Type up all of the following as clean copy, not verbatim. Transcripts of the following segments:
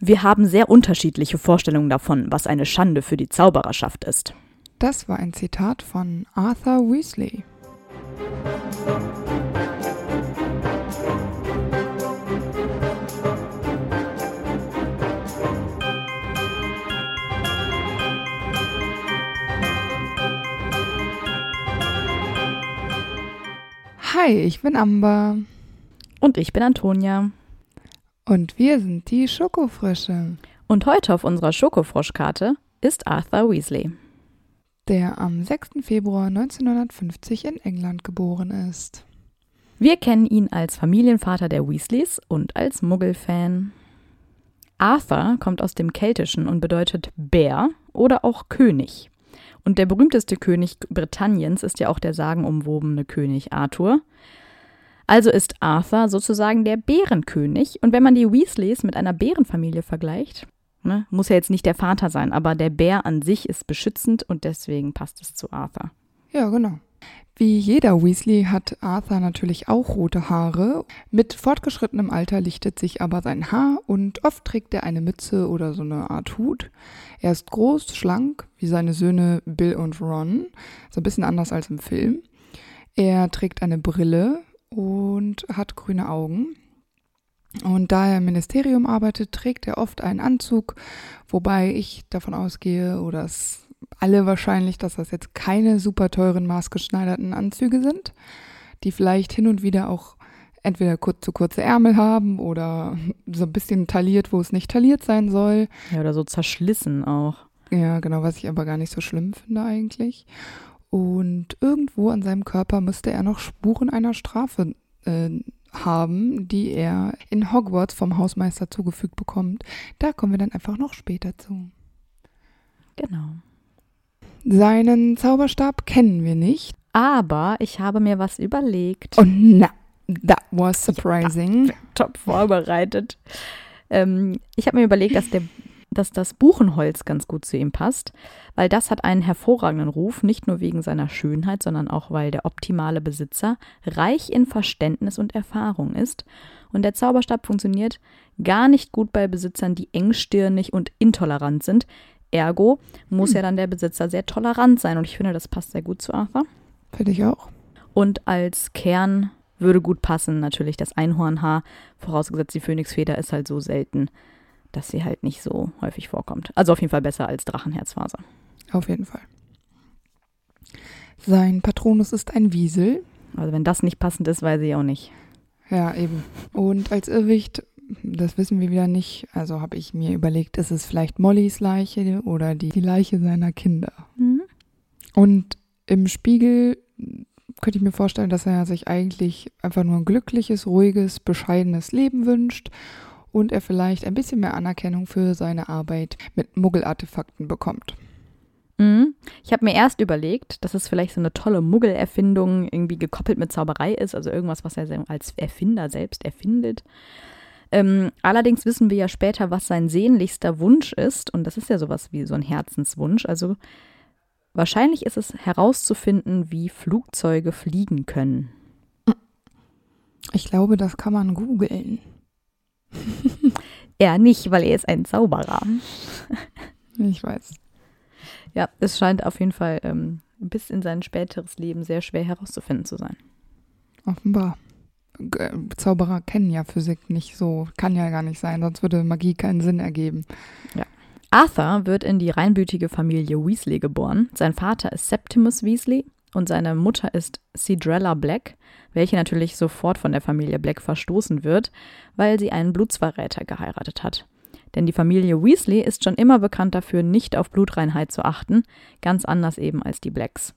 Wir haben sehr unterschiedliche Vorstellungen davon, was eine Schande für die Zaubererschaft ist. Das war ein Zitat von Arthur Weasley. Hi, ich bin Amber. Und ich bin Antonia. Und wir sind die Schokofrösche. Und heute auf unserer Schokofroschkarte ist Arthur Weasley, der am 6. Februar 1950 in England geboren ist. Wir kennen ihn als Familienvater der Weasleys und als Muggelfan. Arthur kommt aus dem Keltischen und bedeutet Bär oder auch König. Und der berühmteste König Britanniens ist ja auch der sagenumwobene König Arthur. Also ist Arthur sozusagen der Bärenkönig. Und wenn man die Weasleys mit einer Bärenfamilie vergleicht, ne, muss ja jetzt nicht der Vater sein, aber der Bär an sich ist beschützend und deswegen passt es zu Arthur. Ja, genau. Wie jeder Weasley hat Arthur natürlich auch rote Haare. Mit fortgeschrittenem Alter lichtet sich aber sein Haar und oft trägt er eine Mütze oder so eine Art Hut. Er ist groß, schlank, wie seine Söhne Bill und Ron, so ein bisschen anders als im Film. Er trägt eine Brille und hat grüne Augen. Und da er im Ministerium arbeitet, trägt er oft einen Anzug, wobei ich davon ausgehe, oder es alle wahrscheinlich, dass das jetzt keine super teuren, maßgeschneiderten Anzüge sind, die vielleicht hin und wieder auch entweder kurze Ärmel haben oder so ein bisschen tailliert, wo es nicht tailliert sein soll. Ja, oder so zerschlissen auch. Ja, genau, was ich aber gar nicht so schlimm finde eigentlich. Und irgendwo an seinem Körper müsste er noch Spuren einer Strafe haben, die er in Hogwarts vom Hausmeister zugefügt bekommt. Da kommen wir dann einfach noch später zu. Genau. Seinen Zauberstab kennen wir nicht. Aber ich habe mir was überlegt. Oh na, that was surprising. Top vorbereitet. Ich habe mir überlegt, dass das Buchenholz ganz gut zu ihm passt, weil das hat einen hervorragenden Ruf, nicht nur wegen seiner Schönheit, sondern auch, weil der optimale Besitzer reich in Verständnis und Erfahrung ist. Und der Zauberstab funktioniert gar nicht gut bei Besitzern, die engstirnig und intolerant sind. Ergo muss ja dann der Besitzer sehr tolerant sein. Und ich finde, das passt sehr gut zu Arthur. Finde ich auch. Und als Kern würde gut passen natürlich das Einhornhaar, vorausgesetzt die Phönixfeder ist halt so selten, dass sie halt nicht so häufig vorkommt. Also auf jeden Fall besser als Drachenherzfaser. Auf jeden Fall. Sein Patronus ist ein Wiesel. Also wenn das nicht passend ist, weiß ich auch nicht. Ja, eben. Und als Irrwicht, das wissen wir wieder nicht, also habe ich mir überlegt, ist es vielleicht Mollys Leiche oder die Leiche seiner Kinder. Mhm. Und im Spiegel könnte ich mir vorstellen, dass er sich eigentlich einfach nur ein glückliches, ruhiges, bescheidenes Leben wünscht und er vielleicht ein bisschen mehr Anerkennung für seine Arbeit mit Muggelartefakten bekommt. Ich habe mir erst überlegt, dass es vielleicht so eine tolle Muggelerfindung irgendwie gekoppelt mit Zauberei ist, also irgendwas, was er als Erfinder selbst erfindet. Allerdings wissen wir ja später, was sein sehnlichster Wunsch ist. Und das ist ja sowas wie so ein Herzenswunsch. Also wahrscheinlich ist es herauszufinden, wie Flugzeuge fliegen können. Ich glaube, das kann man googeln. Er nicht, weil er ist ein Zauberer. Ich weiß. Ja, es scheint auf jeden Fall bis in sein späteres Leben sehr schwer herauszufinden zu sein. Offenbar. Zauberer kennen ja Physik nicht so, kann ja gar nicht sein, sonst würde Magie keinen Sinn ergeben. Ja. Arthur wird in die reinblütige Familie Weasley geboren. Sein Vater ist Septimus Weasley und seine Mutter ist Cedrella Black, welche natürlich sofort von der Familie Black verstoßen wird, weil sie einen Blutsverräter geheiratet hat. Denn die Familie Weasley ist schon immer bekannt dafür, nicht auf Blutreinheit zu achten, ganz anders eben als die Blacks.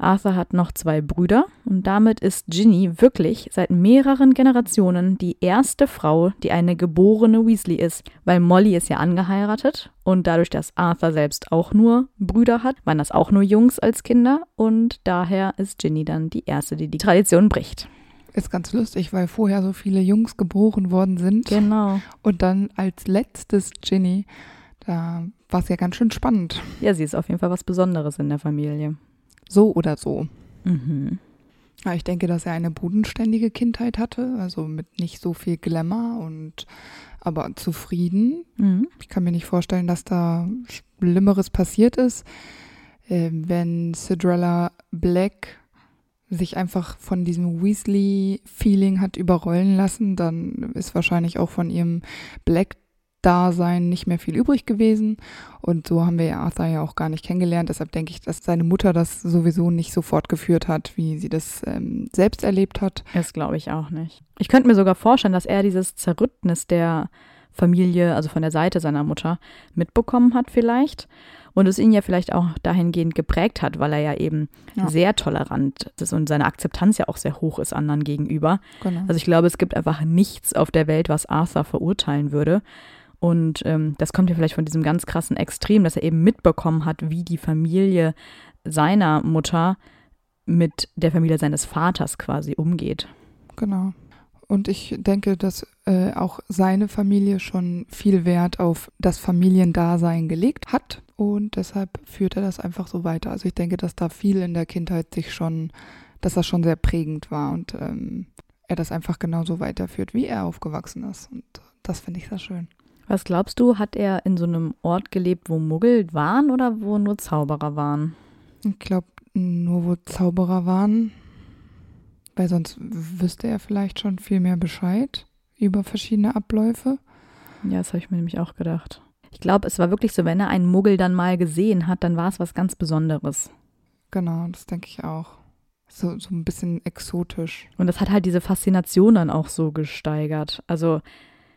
Arthur hat noch 2 Brüder und damit ist Ginny wirklich seit mehreren Generationen die erste Frau, die eine geborene Weasley ist, weil Molly ist ja angeheiratet und dadurch, dass Arthur selbst auch nur Brüder hat, waren das auch nur Jungs als Kinder und daher ist Ginny dann die erste, die die Tradition bricht. Ist ganz lustig, weil vorher so viele Jungs geboren worden sind. Genau. Und dann als letztes Ginny, da war es ja ganz schön spannend. Ja, sie ist auf jeden Fall was Besonderes in der Familie. So oder so. Mhm. Ja, ich denke, dass er eine bodenständige Kindheit hatte, also mit nicht so viel Glamour und aber zufrieden. Mhm. Ich kann mir nicht vorstellen, dass da Schlimmeres passiert ist. Wenn Cedrella Black sich einfach von diesem Weasley-Feeling hat überrollen lassen, dann ist wahrscheinlich auch von ihrem Black-Dasein nicht mehr viel übrig gewesen. Und so haben wir Arthur ja auch gar nicht kennengelernt. Deshalb denke ich, dass seine Mutter das sowieso nicht so fortgeführt hat, wie sie das selbst erlebt hat. Das glaube ich auch nicht. Ich könnte mir sogar vorstellen, dass er dieses Zerrüttnis der Familie, also von der Seite seiner Mutter, mitbekommen hat vielleicht. Und es ihn ja vielleicht auch dahingehend geprägt hat, weil er ja eben sehr tolerant ist und seine Akzeptanz ja auch sehr hoch ist anderen gegenüber. Genau. Also ich glaube, es gibt einfach nichts auf der Welt, was Arthur verurteilen würde. Und das kommt ja vielleicht von diesem ganz krassen Extrem, dass er eben mitbekommen hat, wie die Familie seiner Mutter mit der Familie seines Vaters quasi umgeht. Genau. Und ich denke, dass auch seine Familie schon viel Wert auf das Familiendasein gelegt hat und deshalb führt er das einfach so weiter. Also ich denke, dass da viel in der Kindheit dass das schon sehr prägend war und er das einfach genauso weiterführt, wie er aufgewachsen ist. Und das finde ich sehr schön. Was glaubst du, hat er in so einem Ort gelebt, wo Muggel waren oder wo nur Zauberer waren? Ich glaube, nur wo Zauberer waren. Weil sonst wüsste er vielleicht schon viel mehr Bescheid über verschiedene Abläufe. Ja, das habe ich mir nämlich auch gedacht. Ich glaube, es war wirklich so, wenn er einen Muggel dann mal gesehen hat, dann war es was ganz Besonderes. Genau, das denke ich auch. So ein bisschen exotisch. Und das hat halt diese Faszination dann auch so gesteigert. Also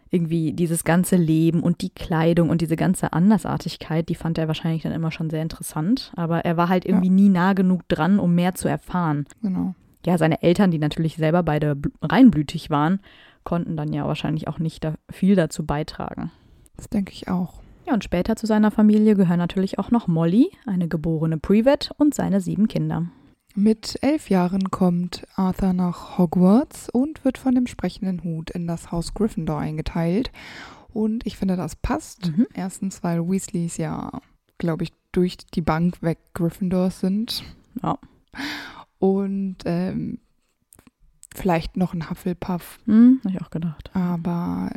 irgendwie dieses ganze Leben und die Kleidung und diese ganze Andersartigkeit, die fand er wahrscheinlich dann immer schon sehr interessant. Aber er war halt irgendwie nie nah genug dran, um mehr zu erfahren. Genau. Ja, seine Eltern, die natürlich selber beide reinblütig waren, konnten dann ja wahrscheinlich auch nicht viel dazu beitragen. Das denke ich auch. Ja, und später zu seiner Familie gehören natürlich auch noch Molly, eine geborene Privet und seine 7 Kinder. Mit 11 Jahren kommt Arthur nach Hogwarts und wird von dem sprechenden Hut in das Haus Gryffindor eingeteilt. Und ich finde, das passt. Mhm. Erstens, weil Weasleys ja, glaube ich, durch die Bank weg Gryffindors sind. Ja. Und vielleicht noch ein Hufflepuff. Habe ich auch gedacht. Aber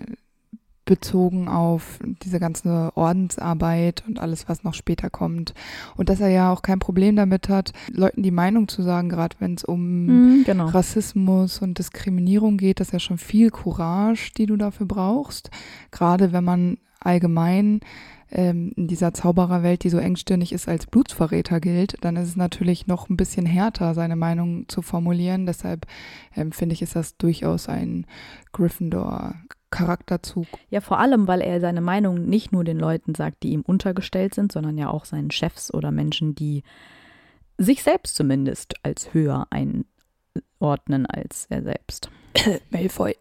bezogen auf diese ganze Ordensarbeit und alles, was noch später kommt. Und dass er ja auch kein Problem damit hat, Leuten die Meinung zu sagen, gerade wenn es um Rassismus und Diskriminierung geht, das ist ja schon viel Courage, die du dafür brauchst. Gerade wenn man allgemein in dieser Zaubererwelt, die so engstirnig ist, als Blutsverräter gilt, dann ist es natürlich noch ein bisschen härter, seine Meinung zu formulieren. Deshalb finde ich, ist das durchaus ein Gryffindor-Charakterzug. Ja, vor allem, weil er seine Meinung nicht nur den Leuten sagt, die ihm untergestellt sind, sondern ja auch seinen Chefs oder Menschen, die sich selbst zumindest als höher einordnen als er selbst. Malfoy.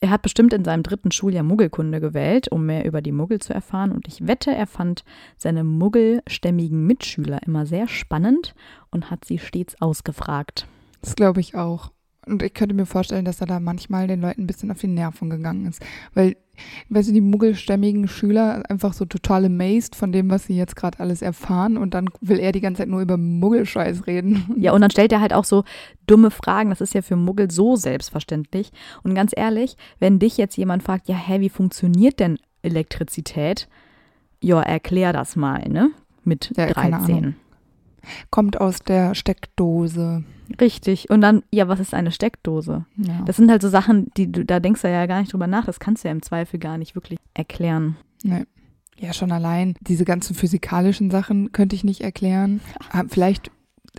Er hat bestimmt in seinem 3. Schuljahr Muggelkunde gewählt, um mehr über die Muggel zu erfahren. Und ich wette, er fand seine muggelstämmigen Mitschüler immer sehr spannend und hat sie stets ausgefragt. Das glaube ich auch. Und ich könnte mir vorstellen, dass er da manchmal den Leuten ein bisschen auf die Nerven gegangen ist. Weil, weißt du, die muggelstämmigen Schüler einfach so total amazed von dem, was sie jetzt gerade alles erfahren. Und dann will er die ganze Zeit nur über Muggelscheiß reden. Ja, und dann stellt er halt auch so dumme Fragen. Das ist ja für Muggel so selbstverständlich. Und ganz ehrlich, wenn dich jetzt jemand fragt, ja, hä, wie funktioniert denn Elektrizität? Ja, erklär das mal, ne? Mit 13. Kommt aus der Steckdose. Richtig. Und dann, ja, was ist eine Steckdose? Ja. Das sind halt so Sachen, da denkst du ja gar nicht drüber nach. Das kannst du ja im Zweifel gar nicht wirklich erklären. Nee. Ja, schon allein. Diese ganzen physikalischen Sachen könnte ich nicht erklären. Vielleicht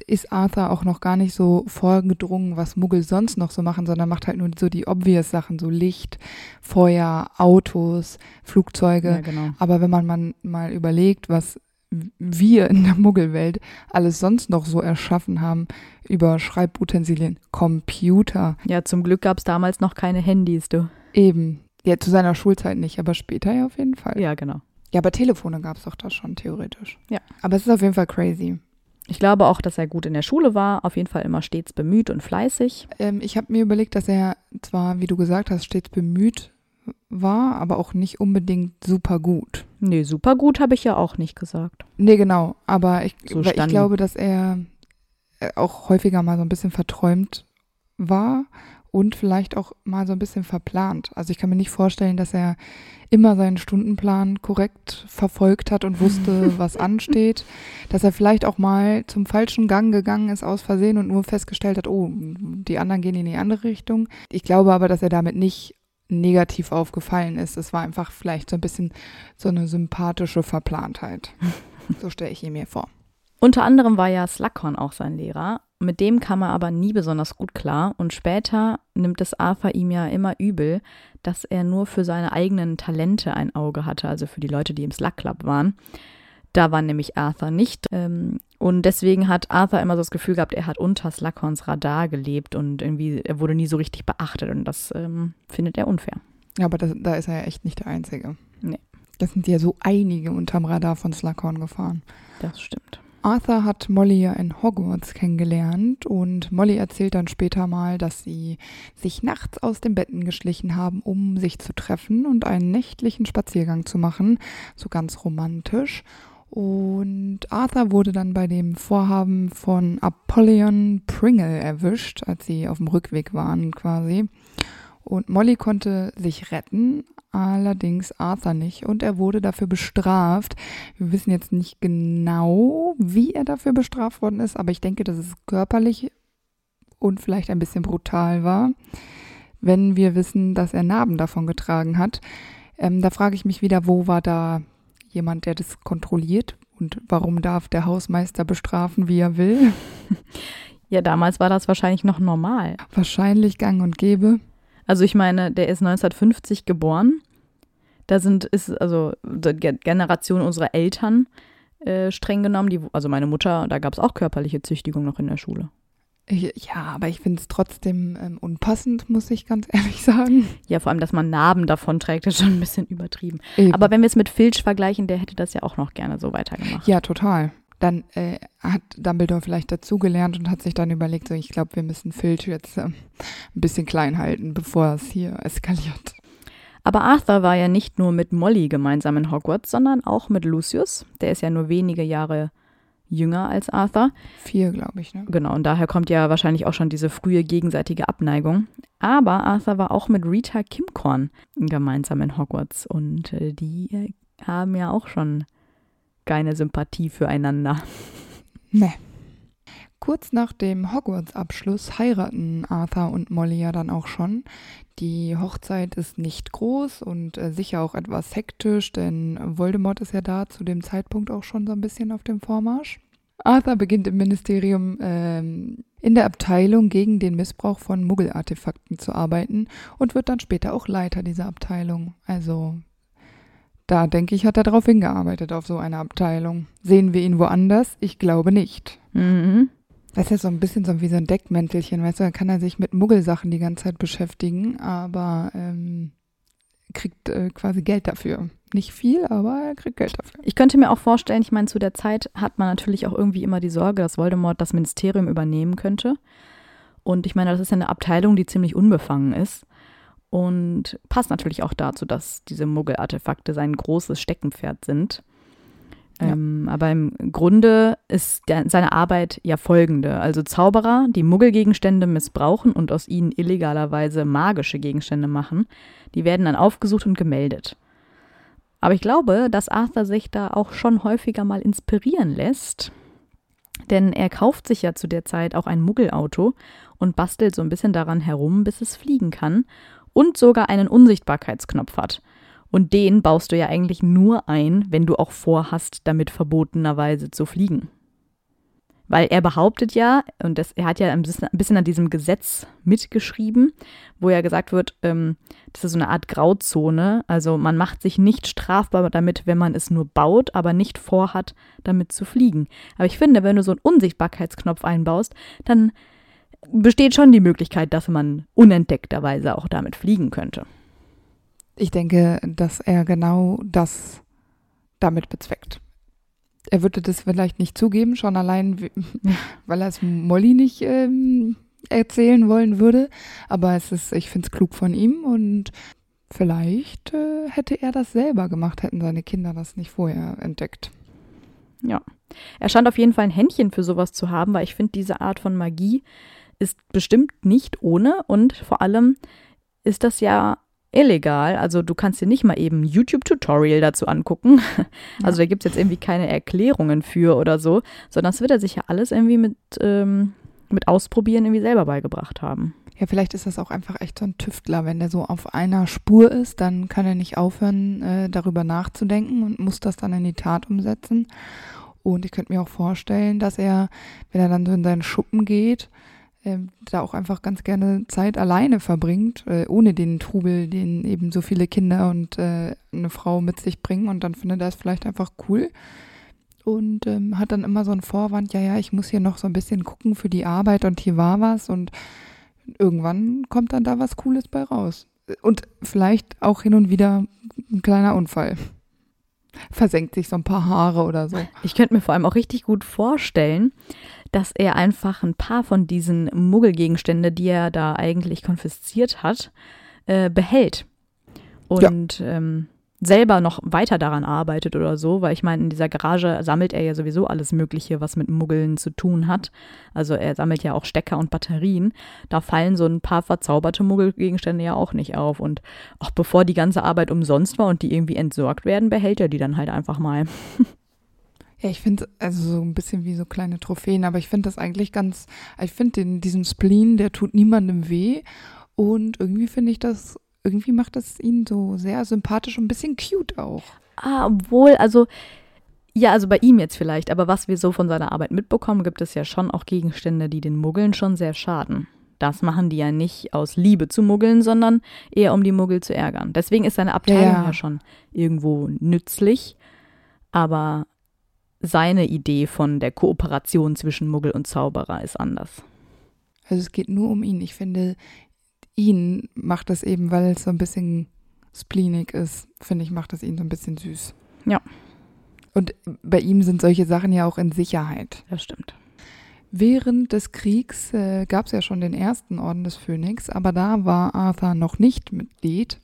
ist Arthur auch noch gar nicht so vorgedrungen, was Muggel sonst noch so machen, sondern macht halt nur so die obvious Sachen, so Licht, Feuer, Autos, Flugzeuge. Ja, genau. Aber wenn man mal überlegt, was wir in der Muggelwelt alles sonst noch so erschaffen haben über Schreibutensilien, Computer. Ja, zum Glück gab es damals noch keine Handys, du. Eben. Ja, zu seiner Schulzeit nicht, aber später ja auf jeden Fall. Ja, genau. Ja, aber Telefone gab es doch da schon, theoretisch. Ja. Aber es ist auf jeden Fall crazy. Ich glaube auch, dass er gut in der Schule war, auf jeden Fall immer stets bemüht und fleißig. Ich habe mir überlegt, dass er zwar, wie du gesagt hast, stets bemüht war, aber auch nicht unbedingt super gut. Nee, super gut habe ich ja auch nicht gesagt. Nee, genau. Aber ich glaube, dass er auch häufiger mal so ein bisschen verträumt war und vielleicht auch mal so ein bisschen verplant. Also ich kann mir nicht vorstellen, dass er immer seinen Stundenplan korrekt verfolgt hat und wusste, was ansteht. Dass er vielleicht auch mal zum falschen Gang gegangen ist aus Versehen und nur festgestellt hat, oh, die anderen gehen in die andere Richtung. Ich glaube aber, dass er damit nicht negativ aufgefallen ist. Es war einfach vielleicht so ein bisschen so eine sympathische Verplantheit. So stelle ich ihn mir vor. Unter anderem war ja Slughorn auch sein Lehrer. Mit dem kam er aber nie besonders gut klar und später nimmt es Arthur ihm ja immer übel, dass er nur für seine eigenen Talente ein Auge hatte, also für die Leute, die im Slug Club waren. Da war nämlich Arthur nicht und deswegen hat Arthur immer so das Gefühl gehabt, er hat unter Slughorns Radar gelebt und irgendwie er wurde nie so richtig beachtet und das findet er unfair. Ja, aber da ist er ja echt nicht der Einzige. Nee. Das sind ja so einige unterm Radar von Slughorn gefahren. Das stimmt. Arthur hat Molly ja in Hogwarts kennengelernt und Molly erzählt dann später mal, dass sie sich nachts aus den Betten geschlichen haben, um sich zu treffen und einen nächtlichen Spaziergang zu machen, so ganz romantisch. Und Arthur wurde dann bei dem Vorhaben von Apollon Pringle erwischt, als sie auf dem Rückweg waren quasi. Und Molly konnte sich retten, allerdings Arthur nicht. Und er wurde dafür bestraft. Wir wissen jetzt nicht genau, wie er dafür bestraft worden ist, aber ich denke, dass es körperlich und vielleicht ein bisschen brutal war, wenn wir wissen, dass er Narben davon getragen hat. Da frage ich mich wieder, wo war da jemand, der das kontrolliert? Und warum darf der Hausmeister bestrafen, wie er will? Ja, damals war das wahrscheinlich noch normal. Wahrscheinlich gang und gäbe. Also ich meine, der ist 1950 geboren. Da ist also die Generation unserer Eltern streng genommen. Also meine Mutter, da gab es auch körperliche Züchtigung noch in der Schule. Ja, aber ich finde es trotzdem unpassend, muss ich ganz ehrlich sagen. Ja, vor allem, dass man Narben davon trägt, ist schon ein bisschen übertrieben. Eben. Aber wenn wir es mit Filch vergleichen, der hätte das ja auch noch gerne so weitergemacht. Ja, total. Dann hat Dumbledore vielleicht dazugelernt und hat sich dann überlegt, so ich glaube, wir müssen Filch jetzt ein bisschen klein halten, bevor es hier eskaliert. Aber Arthur war ja nicht nur mit Molly gemeinsam in Hogwarts, sondern auch mit Lucius. Der ist ja nur wenige Jahre jünger als Arthur. 4, glaube ich, ne? Genau, und daher kommt ja wahrscheinlich auch schon diese frühe gegenseitige Abneigung. Aber Arthur war auch mit Rita Kimmkorn gemeinsam in Hogwarts und die haben ja auch schon keine Sympathie füreinander. Nee. Kurz nach dem Hogwarts-Abschluss heiraten Arthur und Molly ja dann auch schon. Die Hochzeit ist nicht groß und sicher auch etwas hektisch, denn Voldemort ist ja da zu dem Zeitpunkt auch schon so ein bisschen auf dem Vormarsch. Arthur beginnt im Ministerium in der Abteilung gegen den Missbrauch von Muggelartefakten zu arbeiten und wird dann später auch Leiter dieser Abteilung. Also da, denke ich, hat er darauf hingearbeitet, auf so eine Abteilung. Sehen wir ihn woanders? Ich glaube nicht. Mhm. Das ist ja so ein bisschen so wie so ein Deckmäntelchen, weißt du, da kann er sich mit Muggelsachen die ganze Zeit beschäftigen, aber kriegt quasi Geld dafür. Nicht viel, aber er kriegt Geld dafür. Ich könnte mir auch vorstellen, ich meine, zu der Zeit hat man natürlich auch irgendwie immer die Sorge, dass Voldemort das Ministerium übernehmen könnte. Und ich meine, das ist ja eine Abteilung, die ziemlich unbefangen ist. Und passt natürlich auch dazu, dass diese Muggel-Artefakte sein großes Steckenpferd sind. Ja. Aber im Grunde ist seine Arbeit ja folgende. Also Zauberer, die Muggelgegenstände missbrauchen und aus ihnen illegalerweise magische Gegenstände machen, die werden dann aufgesucht und gemeldet. Aber ich glaube, dass Arthur sich da auch schon häufiger mal inspirieren lässt. Denn er kauft sich ja zu der Zeit auch ein Muggelauto und bastelt so ein bisschen daran herum, bis es fliegen kann. Und sogar einen Unsichtbarkeitsknopf hat. Und den baust du ja eigentlich nur ein, wenn du auch vorhast, damit verbotenerweise zu fliegen. Weil er behauptet ja, und er hat ja ein bisschen an diesem Gesetz mitgeschrieben, wo ja gesagt wird, das ist so eine Art Grauzone. Also man macht sich nicht strafbar damit, wenn man es nur baut, aber nicht vorhat, damit zu fliegen. Aber ich finde, wenn du so einen Unsichtbarkeitsknopf einbaust, dann besteht schon die Möglichkeit, dass man unentdeckterweise auch damit fliegen könnte. Ich denke, dass er genau das damit bezweckt. Er würde das vielleicht nicht zugeben, schon allein, weil er es Molly nicht erzählen wollen würde. Aber ich finde es klug von ihm und vielleicht hätte er das selber gemacht, hätten seine Kinder das nicht vorher entdeckt. Ja, er scheint auf jeden Fall ein Händchen für sowas zu haben, weil ich finde, diese Art von Magie ist bestimmt nicht ohne und vor allem ist das ja illegal. Also du kannst dir nicht mal eben ein YouTube-Tutorial dazu angucken. Also da gibt es jetzt irgendwie keine Erklärungen für oder so, sondern das wird er sich ja alles irgendwie mit Ausprobieren irgendwie selber beigebracht haben. Ja, vielleicht ist das auch einfach echt so ein Tüftler. Wenn der so auf einer Spur ist, dann kann er nicht aufhören, darüber nachzudenken und muss das dann in die Tat umsetzen. Und ich könnte mir auch vorstellen, dass er, wenn er dann so in seinen Schuppen geht, da auch einfach ganz gerne Zeit alleine verbringt, ohne den Trubel, den eben so viele Kinder und eine Frau mit sich bringen. Und dann findet er es vielleicht einfach cool. Und hat dann immer so einen Vorwand, ja, ich muss hier noch so ein bisschen gucken für die Arbeit und hier war was und irgendwann kommt dann da was Cooles bei raus. Und vielleicht auch hin und wieder ein kleiner Unfall. Versenkt sich so ein paar Haare oder so. Ich könnte mir vor allem auch richtig gut vorstellen, dass er einfach ein paar von diesen Muggelgegenstände, die er da eigentlich konfisziert hat, behält. Und ja. Selber noch weiter daran arbeitet oder so, weil ich meine, in dieser Garage sammelt er ja sowieso alles Mögliche, was mit Muggeln zu tun hat. Also er sammelt ja auch Stecker und Batterien. Da fallen so ein paar verzauberte Muggelgegenstände ja auch nicht auf. Und auch bevor die ganze Arbeit umsonst war und die irgendwie entsorgt werden, behält er die dann halt einfach mal. Ja, ich finde es also so ein bisschen wie so kleine Trophäen, aber ich finde das eigentlich ganz, ich finde diesen Spleen, der tut niemandem weh und irgendwie finde ich das, irgendwie macht das ihn so sehr sympathisch und ein bisschen cute auch. Ah, obwohl, also, ja, also bei ihm jetzt vielleicht, aber was wir so von seiner Arbeit mitbekommen, gibt es ja schon auch Gegenstände, die den Muggeln schon sehr schaden. Das machen die ja nicht aus Liebe zu Muggeln, sondern eher um die Muggel zu ärgern. Deswegen ist seine Abteilung ja schon irgendwo nützlich, aber seine Idee von der Kooperation zwischen Muggel und Zauberer ist anders. Also es geht nur um ihn. Ich finde, ihn macht das eben, weil es so ein bisschen spleenig ist, finde ich, macht das ihn so ein bisschen süß. Ja. Und bei ihm sind solche Sachen ja auch in Sicherheit. Das stimmt. Während des Kriegs gab es ja schon den ersten Orden des Phönix, aber da war Arthur noch nicht Mitglied.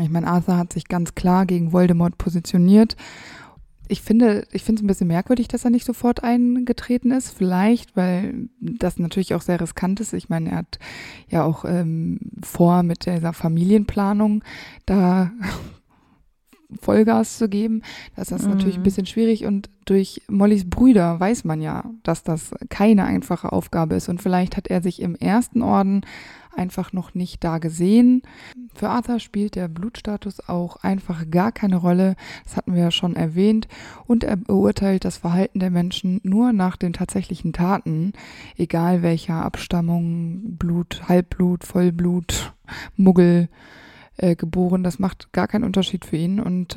Ich meine, Arthur hat sich ganz klar gegen Voldemort positioniert. Ich finde es ein bisschen merkwürdig, dass er nicht sofort eingetreten ist. Vielleicht, weil das natürlich auch sehr riskant ist. Ich meine, er hat ja auch vor, mit dieser Familienplanung da Vollgas zu geben. Das ist natürlich ein bisschen schwierig. Und durch Mollys Brüder weiß man ja, dass das keine einfache Aufgabe ist. Und vielleicht hat er sich im ersten Orden einfach noch nicht da gesehen. Für Arthur spielt der Blutstatus auch einfach gar keine Rolle. Das hatten wir ja schon erwähnt. Und er beurteilt das Verhalten der Menschen nur nach den tatsächlichen Taten, egal welcher Abstammung, Blut, Halbblut, Vollblut, Muggel geboren. Das macht gar keinen Unterschied für ihn. Und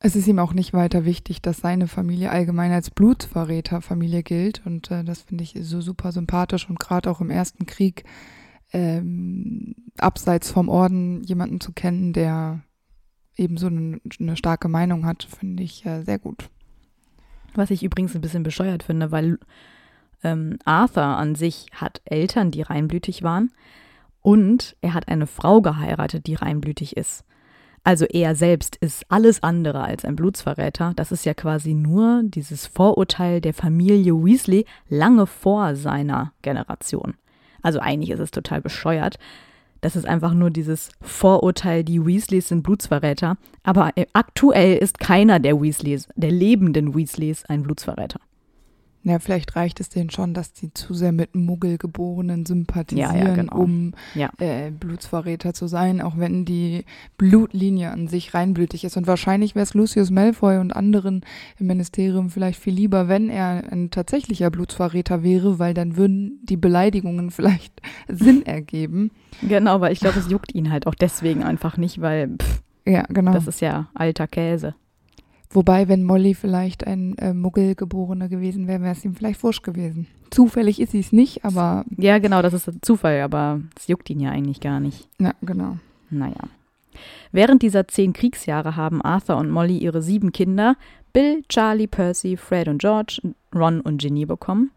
es ist ihm auch nicht weiter wichtig, dass seine Familie allgemein als Blutsverräterfamilie gilt. Und das finde ich so super sympathisch. Und gerade auch im ersten Krieg abseits vom Orden jemanden zu kennen, der eben so eine starke Meinung hat, finde ich sehr gut. Was ich übrigens ein bisschen bescheuert finde, weil Arthur an sich hat Eltern, die reinblütig waren und er hat eine Frau geheiratet, die reinblütig ist. Also er selbst ist alles andere als ein Blutsverräter. Das ist ja quasi nur dieses Vorurteil der Familie Weasley lange vor seiner Generation. Also eigentlich ist es total bescheuert. Das ist einfach nur dieses Vorurteil, die Weasleys sind Blutsverräter. Aber aktuell ist keiner der Weasleys, der lebenden Weasleys, ein Blutsverräter. Ja, vielleicht reicht es denen schon, dass sie zu sehr mit Muggelgeborenen sympathisieren, genau. Blutsverräter zu sein, auch wenn die Blutlinie an sich reinblütig ist. Und wahrscheinlich wäre es Lucius Malfoy und anderen im Ministerium vielleicht viel lieber, wenn er ein tatsächlicher Blutsverräter wäre, weil dann würden die Beleidigungen vielleicht Sinn ergeben. Genau, aber ich glaube, es juckt ihn halt auch deswegen einfach nicht, weil ja, genau. Das ist ja alter Käse. Wobei, wenn Molly vielleicht ein Muggelgeborene gewesen wäre, wäre es ihm vielleicht wurscht gewesen. Zufällig ist sie es nicht, aber... Ja, genau, das ist Zufall, aber es juckt ihn ja eigentlich gar nicht. Ja, genau. Naja. Während dieser 10 Kriegsjahre haben Arthur und Molly ihre 7 Kinder, Bill, Charlie, Percy, Fred und George, Ron und Ginny bekommen.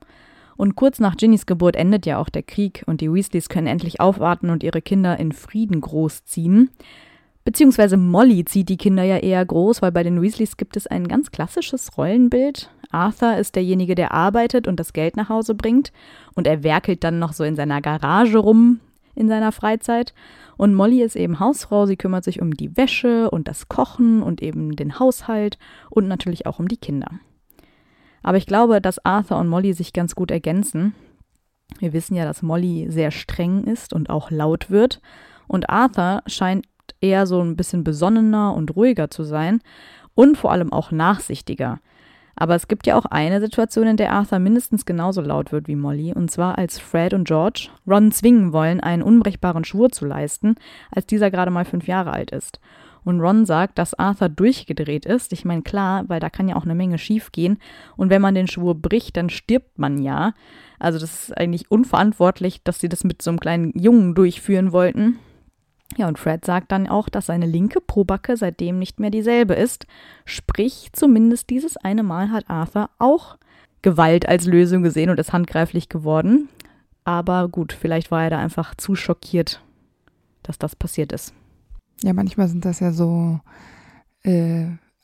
Und kurz nach Ginnys Geburt endet ja auch der Krieg und die Weasleys können endlich aufwarten und ihre Kinder in Frieden großziehen. Beziehungsweise Molly zieht die Kinder ja eher groß, weil bei den Weasleys gibt es ein ganz klassisches Rollenbild. Arthur ist derjenige, der arbeitet und das Geld nach Hause bringt. Und er werkelt dann noch so in seiner Garage rum in seiner Freizeit. Und Molly ist eben Hausfrau. Sie kümmert sich um die Wäsche und das Kochen und eben den Haushalt und natürlich auch um die Kinder. Aber ich glaube, dass Arthur und Molly sich ganz gut ergänzen. Wir wissen ja, dass Molly sehr streng ist und auch laut wird. Und Arthur scheint eher so ein bisschen besonnener und ruhiger zu sein und vor allem auch nachsichtiger. Aber es gibt ja auch eine Situation, in der Arthur mindestens genauso laut wird wie Molly, und zwar als Fred und George Ron zwingen wollen, einen unbrechbaren Schwur zu leisten, als dieser gerade mal 5 Jahre alt ist. Und Ron sagt, dass Arthur durchgedreht ist. Ich meine, klar, weil da kann ja auch eine Menge schief gehen. Und wenn man den Schwur bricht, dann stirbt man ja. Also das ist eigentlich unverantwortlich, dass sie das mit so einem kleinen Jungen durchführen wollten. Ja, und Fred sagt dann auch, dass seine linke Pobacke seitdem nicht mehr dieselbe ist. Sprich, zumindest dieses eine Mal hat Arthur auch Gewalt als Lösung gesehen und ist handgreiflich geworden. Aber gut, vielleicht war er da einfach zu schockiert, dass das passiert ist. Ja, manchmal sind das ja so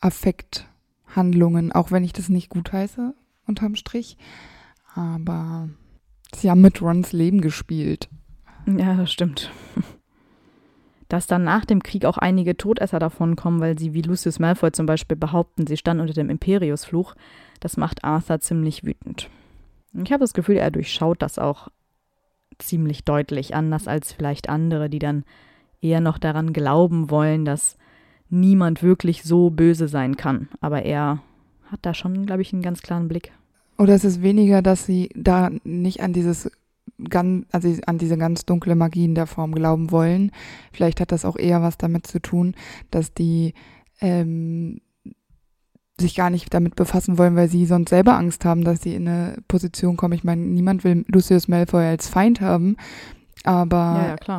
Affekthandlungen, auch wenn ich das nicht gutheiße, unterm Strich. Aber sie haben mit Rons Leben gespielt. Ja, das stimmt. Dass dann nach dem Krieg auch einige Todesser davonkommen, weil sie wie Lucius Malfoy zum Beispiel behaupten, sie standen unter dem Imperiusfluch, das macht Arthur ziemlich wütend. Ich habe das Gefühl, er durchschaut das auch ziemlich deutlich, anders als vielleicht andere, die dann eher noch daran glauben wollen, dass niemand wirklich so böse sein kann. Aber er hat da schon, glaube ich, einen ganz klaren Blick. Oder es ist weniger, dass sie da nicht an dieses an diese ganz dunkle Magie in der Form glauben wollen. Vielleicht hat das auch eher was damit zu tun, dass die sich gar nicht damit befassen wollen, weil sie sonst selber Angst haben, dass sie in eine Position kommen. Ich meine, niemand will Lucius Malfoy als Feind haben, aber ja,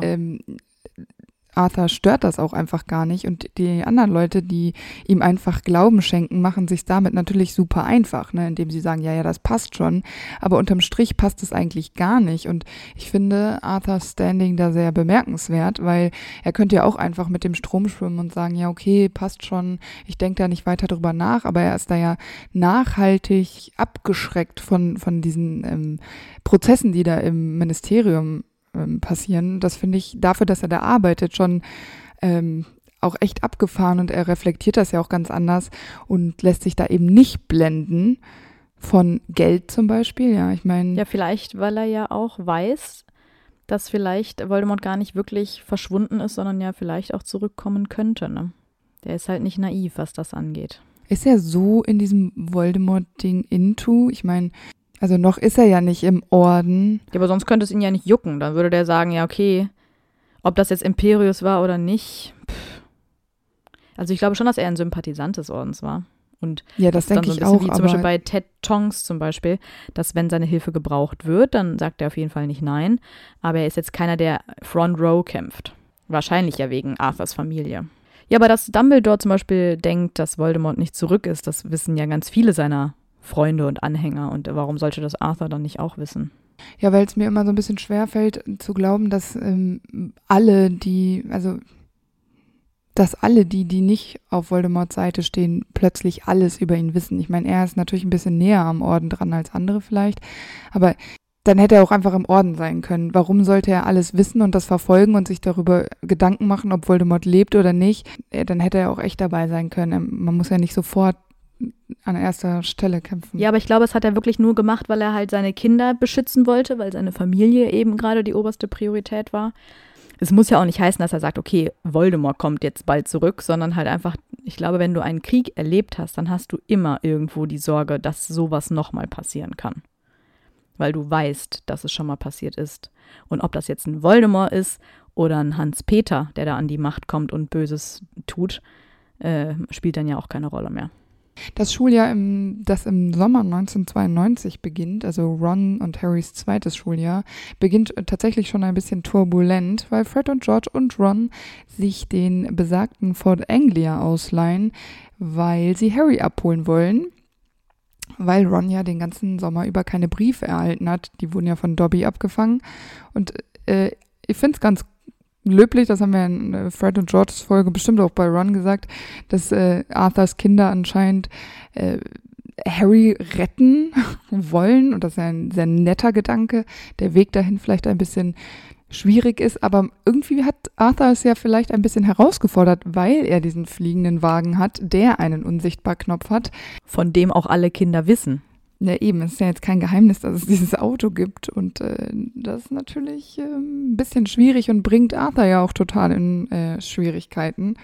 Arthur stört das auch einfach gar nicht. Und die anderen Leute, die ihm einfach Glauben schenken, machen sich damit natürlich super einfach, ne? Indem sie sagen, ja, das passt schon. Aber unterm Strich passt es eigentlich gar nicht. Und ich finde Arthurs Standing da sehr bemerkenswert, weil er könnte ja auch einfach mit dem Strom schwimmen und sagen, ja, okay, passt schon. Ich denke da nicht weiter drüber nach. Aber er ist da ja nachhaltig abgeschreckt von diesen Prozessen, die da im Ministerium passieren. Das finde ich dafür, dass er da arbeitet, schon auch echt abgefahren, und er reflektiert das ja auch ganz anders und lässt sich da eben nicht blenden von Geld zum Beispiel. Ja, ich meine. Ja, vielleicht, weil er ja auch weiß, dass vielleicht Voldemort gar nicht wirklich verschwunden ist, sondern ja vielleicht auch zurückkommen könnte. Ne? Der ist halt nicht naiv, was das angeht. Ist er so in diesem Voldemort-Ding into? Ich meine, also noch ist er ja nicht im Orden. Ja, aber sonst könnte es ihn ja nicht jucken. Dann würde der sagen, ja okay, ob das jetzt Imperius war oder nicht. Pff. Also ich glaube schon, dass er ein Sympathisant des Ordens war. Und ja, das denke ich auch. Wie zum Beispiel bei Ted Tonks zum Beispiel, dass wenn seine Hilfe gebraucht wird, dann sagt er auf jeden Fall nicht nein. Aber er ist jetzt keiner, der Front Row kämpft. Wahrscheinlich ja wegen Arthurs Familie. Ja, aber dass Dumbledore zum Beispiel denkt, dass Voldemort nicht zurück ist, das wissen ja ganz viele seiner Freunde und Anhänger, und warum sollte das Arthur dann nicht auch wissen? Ja, weil es mir immer so ein bisschen schwerfällt zu glauben, dass alle, die nicht auf Voldemorts Seite stehen, plötzlich alles über ihn wissen. Ich meine, er ist natürlich ein bisschen näher am Orden dran als andere vielleicht, aber dann hätte er auch einfach im Orden sein können. Warum sollte er alles wissen und das verfolgen und sich darüber Gedanken machen, ob Voldemort lebt oder nicht? Dann hätte er auch echt dabei sein können. Man muss ja nicht sofort an erster Stelle kämpfen. Ja, aber ich glaube, es hat er wirklich nur gemacht, weil er halt seine Kinder beschützen wollte, weil seine Familie eben gerade die oberste Priorität war. Es muss ja auch nicht heißen, dass er sagt, okay, Voldemort kommt jetzt bald zurück, sondern halt einfach, ich glaube, wenn du einen Krieg erlebt hast, dann hast du immer irgendwo die Sorge, dass sowas nochmal passieren kann. Weil du weißt, dass es schon mal passiert ist. Und ob das jetzt ein Voldemort ist oder ein Hans-Peter, der da an die Macht kommt und Böses tut, spielt dann ja auch keine Rolle mehr. Das Schuljahr, das im Sommer 1992 beginnt, also Ron und Harrys zweites Schuljahr, beginnt tatsächlich schon ein bisschen turbulent, weil Fred und George und Ron sich den besagten Ford Anglia ausleihen, weil sie Harry abholen wollen, weil Ron ja den ganzen Sommer über keine Briefe erhalten hat. Die wurden ja von Dobby abgefangen, und ich finde es ganz löblich, das haben wir in Fred und Georges Folge bestimmt auch bei Ron gesagt, dass Arthurs Kinder anscheinend Harry retten wollen und das ist ein sehr netter Gedanke, der Weg dahin vielleicht ein bisschen schwierig ist, aber irgendwie hat Arthur es ja vielleicht ein bisschen herausgefordert, weil er diesen fliegenden Wagen hat, der einen Unsichtbar-Knopf hat. Von dem auch alle Kinder wissen. Ja eben, es ist ja jetzt kein Geheimnis, dass es dieses Auto gibt und das ist natürlich ein bisschen schwierig und bringt Arthur ja auch total in Schwierigkeiten.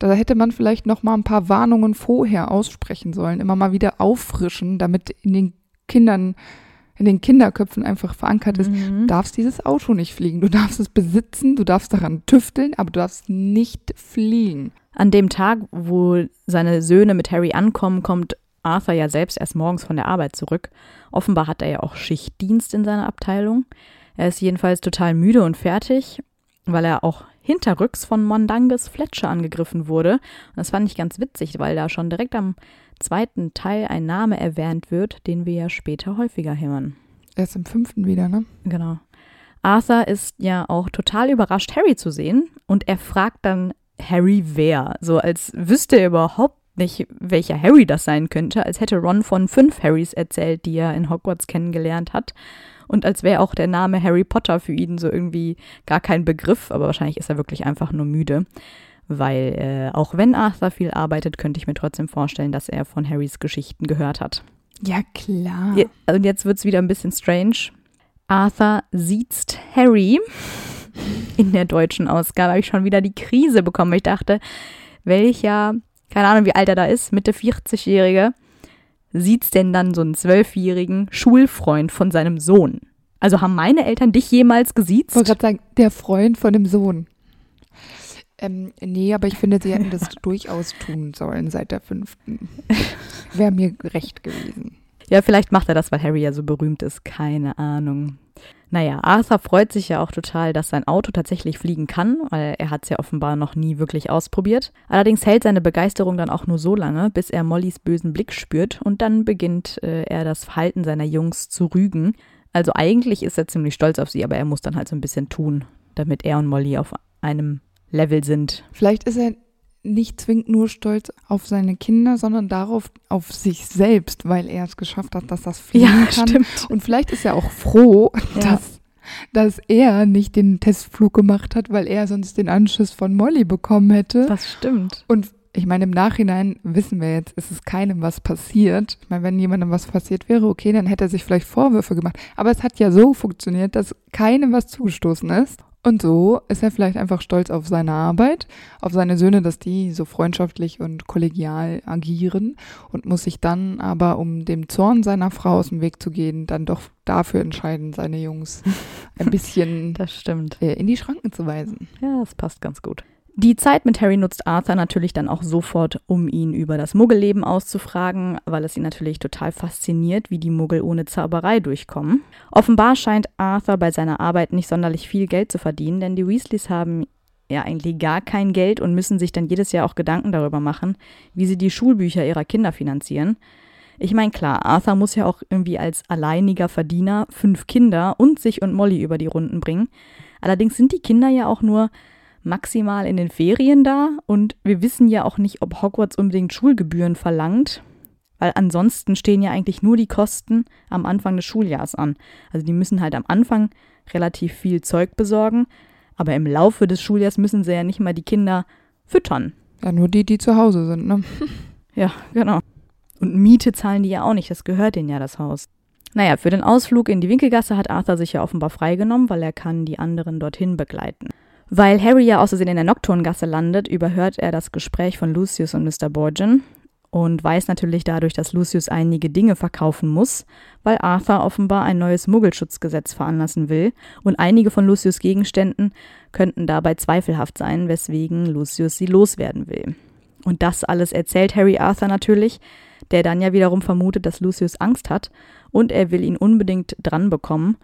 Da hätte man vielleicht noch mal ein paar Warnungen vorher aussprechen sollen, immer mal wieder auffrischen, damit in den Kinderköpfen einfach verankert ist, du darfst dieses Auto nicht fliegen, du darfst es besitzen, du darfst daran tüfteln, aber du darfst nicht fliegen. An dem Tag, wo seine Söhne mit Harry ankommen, kommt Arthur ja selbst erst morgens von der Arbeit zurück. Offenbar hat er ja auch Schichtdienst in seiner Abteilung. Er ist jedenfalls total müde und fertig, weil er auch hinterrücks von Mundungus Fletcher angegriffen wurde. Und das fand ich ganz witzig, weil da schon direkt am zweiten Teil ein Name erwähnt wird, den wir ja später häufiger hören. Erst im 5. wieder, ne? Genau. Arthur ist ja auch total überrascht, Harry zu sehen. Und er fragt dann Harry wer. So als wüsste er überhaupt nicht, welcher Harry das sein könnte, als hätte Ron von 5 Harrys erzählt, die er in Hogwarts kennengelernt hat. Und als wäre auch der Name Harry Potter für ihn so irgendwie gar kein Begriff, aber wahrscheinlich ist er wirklich einfach nur müde. Weil auch wenn Arthur viel arbeitet, könnte ich mir trotzdem vorstellen, dass er von Harrys Geschichten gehört hat. Ja, klar. Ja, und jetzt wird es wieder ein bisschen strange. Arthur siezt Harry. In der deutschen Ausgabe habe ich schon wieder die Krise bekommen. Ich dachte, welcher... Keine Ahnung, wie alt er da ist, Mitte 40-Jährige, sieht's denn dann so einen 12-jährigen Schulfreund von seinem Sohn? Also haben meine Eltern dich jemals gesiezt? Ich wollte gerade sagen, der Freund von dem Sohn. Nee, aber ich finde, sie hätten das durchaus tun sollen seit der 5. Wäre mir recht gewesen. Ja, vielleicht macht er das, weil Harry ja so berühmt ist, keine Ahnung. Naja, Arthur freut sich ja auch total, dass sein Auto tatsächlich fliegen kann, weil er hat es ja offenbar noch nie wirklich ausprobiert. Allerdings hält seine Begeisterung dann auch nur so lange, bis er Mollys bösen Blick spürt und dann beginnt er das Verhalten seiner Jungs zu rügen. Also eigentlich ist er ziemlich stolz auf sie, aber er muss dann halt so ein bisschen tun, damit er und Molly auf einem Level sind. Vielleicht ist er nicht zwingend nur stolz auf seine Kinder, sondern darauf, auf sich selbst, weil er es geschafft hat, dass das fliegen kann. Stimmt. Und vielleicht ist er auch froh, dass er nicht den Testflug gemacht hat, weil er sonst den Anschiss von Molly bekommen hätte. Das stimmt. Und ich meine, im Nachhinein wissen wir jetzt, es ist keinem was passiert. Ich meine, wenn jemandem was passiert wäre, okay, dann hätte er sich vielleicht Vorwürfe gemacht. Aber es hat ja so funktioniert, dass keinem was zugestoßen ist. Und so ist er vielleicht einfach stolz auf seine Arbeit, auf seine Söhne, dass die so freundschaftlich und kollegial agieren und muss sich dann aber, um dem Zorn seiner Frau aus dem Weg zu gehen, dann doch dafür entscheiden, seine Jungs ein bisschen in die Schranken zu weisen. Ja, das passt ganz gut. Die Zeit mit Harry nutzt Arthur natürlich dann auch sofort, um ihn über das Muggelleben auszufragen, weil es ihn natürlich total fasziniert, wie die Muggel ohne Zauberei durchkommen. Offenbar scheint Arthur bei seiner Arbeit nicht sonderlich viel Geld zu verdienen, denn die Weasleys haben ja eigentlich gar kein Geld und müssen sich dann jedes Jahr auch Gedanken darüber machen, wie sie die Schulbücher ihrer Kinder finanzieren. Ich meine, klar, Arthur muss ja auch irgendwie als alleiniger Verdiener 5 Kinder und sich und Molly über die Runden bringen. Allerdings sind die Kinder ja auch nur maximal in den Ferien da und wir wissen ja auch nicht, ob Hogwarts unbedingt Schulgebühren verlangt, weil ansonsten stehen ja eigentlich nur die Kosten am Anfang des Schuljahres an. Also die müssen halt am Anfang relativ viel Zeug besorgen, aber im Laufe des Schuljahres müssen sie ja nicht mal die Kinder füttern. Ja, nur die zu Hause sind, ne? Ja, genau. Und Miete zahlen die ja auch nicht, das gehört denen ja, das Haus. Naja, für den Ausflug in die Winkelgasse hat Arthur sich ja offenbar freigenommen, weil er kann die anderen dorthin begleiten. Weil Harry ja aus Versehen in der Nocturngasse landet, überhört er das Gespräch von Lucius und Mr. Borgin und weiß natürlich dadurch, dass Lucius einige Dinge verkaufen muss, weil Arthur offenbar ein neues Muggelschutzgesetz veranlassen will und einige von Lucius' Gegenständen könnten dabei zweifelhaft sein, weswegen Lucius sie loswerden will. Und das alles erzählt Harry Arthur natürlich, der dann ja wiederum vermutet, dass Lucius Angst hat und er will ihn unbedingt dran bekommen.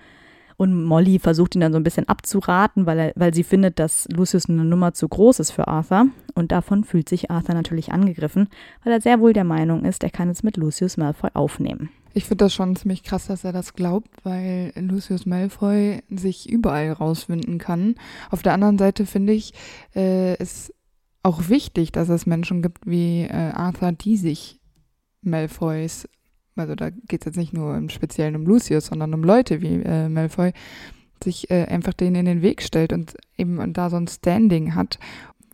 und Molly versucht ihn dann so ein bisschen abzuraten, weil sie findet, dass Lucius eine Nummer zu groß ist für Arthur, und davon fühlt sich Arthur natürlich angegriffen, weil er sehr wohl der Meinung ist, er kann es mit Lucius Malfoy aufnehmen. Ich finde das schon ziemlich krass, dass er das glaubt, weil Lucius Malfoy sich überall rauswinden kann. Auf der anderen Seite finde ich, ist auch wichtig, dass es Menschen gibt wie Arthur, die sich Malfoys, also da geht es jetzt nicht nur im Speziellen um Lucius, sondern um Leute wie Malfoy, sich einfach denen in den Weg stellt und eben da so ein Standing hat.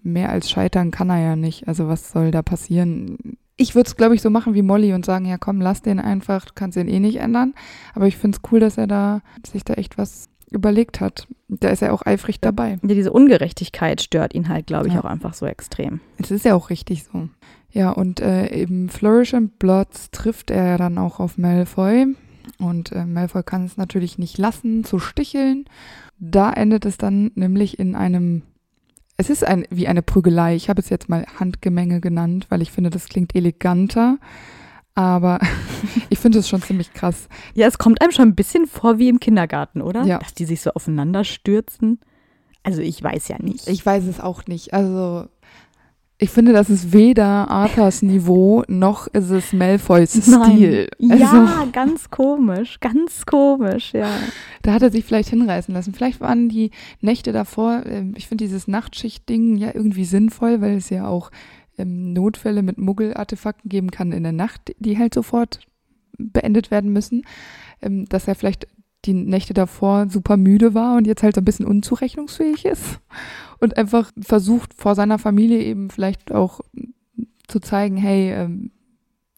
Mehr als scheitern kann er ja nicht. Also was soll da passieren? Ich würde es, glaube ich, so machen wie Molly und sagen, ja komm, lass den einfach, du kannst den eh nicht ändern. Aber ich finde es cool, dass er da sich da echt was überlegt hat. Da ist er auch eifrig dabei. Ja, diese Ungerechtigkeit stört ihn halt, glaube ich, auch einfach so extrem. Es ist ja auch richtig so. Ja, und eben Flourish and Blotz trifft er ja dann auch auf Malfoy. Und Malfoy kann es natürlich nicht lassen, zu sticheln. Da endet es dann nämlich in einem... Es ist wie eine Prügelei. Ich habe es jetzt mal Handgemenge genannt, weil ich finde, das klingt eleganter. Aber ich finde es schon ziemlich krass. Ja, es kommt einem schon ein bisschen vor wie im Kindergarten, oder? Ja. Dass die sich so aufeinander stürzen. Also ich weiß ja nicht. Ich weiß es auch nicht. Also ich finde, das ist weder Arthurs Niveau, noch ist es Malfoys Stil. Also, ja, ganz komisch, ja. Da hat er sich vielleicht hinreißen lassen. Vielleicht waren die Nächte davor, ich finde dieses Nachtschichtding ja irgendwie sinnvoll, weil es ja auch Notfälle mit Muggel-Artefakten geben kann in der Nacht, die halt sofort beendet werden müssen, dass er vielleicht die Nächte davor super müde war und jetzt halt so ein bisschen unzurechnungsfähig ist und einfach versucht, vor seiner Familie eben vielleicht auch zu zeigen, hey,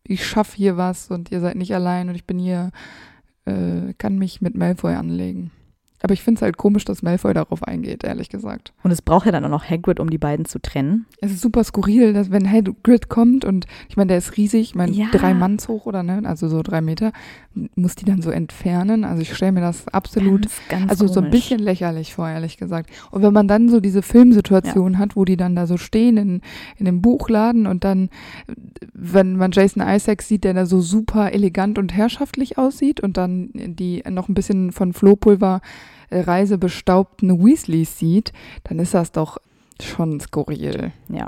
ich schaffe hier was und ihr seid nicht allein und ich bin hier, kann mich mit Malfoy anlegen. Aber ich finde es halt komisch, dass Malfoy darauf eingeht, ehrlich gesagt. Und es braucht ja dann auch noch Hagrid, um die beiden zu trennen. Es ist super skurril, dass wenn Hagrid kommt und, ich meine, der ist riesig, ich meine, 3 Manns hoch oder ne, also so 3 Meter, muss die dann so entfernen. Also ich stelle mir das absolut, ganz also komisch. So ein bisschen lächerlich vor, ehrlich gesagt. Und wenn man dann so diese Filmsituation hat, wo die dann da so stehen in dem Buchladen und dann, wenn man Jason Isaacs sieht, der da so super elegant und herrschaftlich aussieht und dann die noch ein bisschen von Flohpulver reisebestaubten Weasleys sieht, dann ist das doch schon skurril. Ja.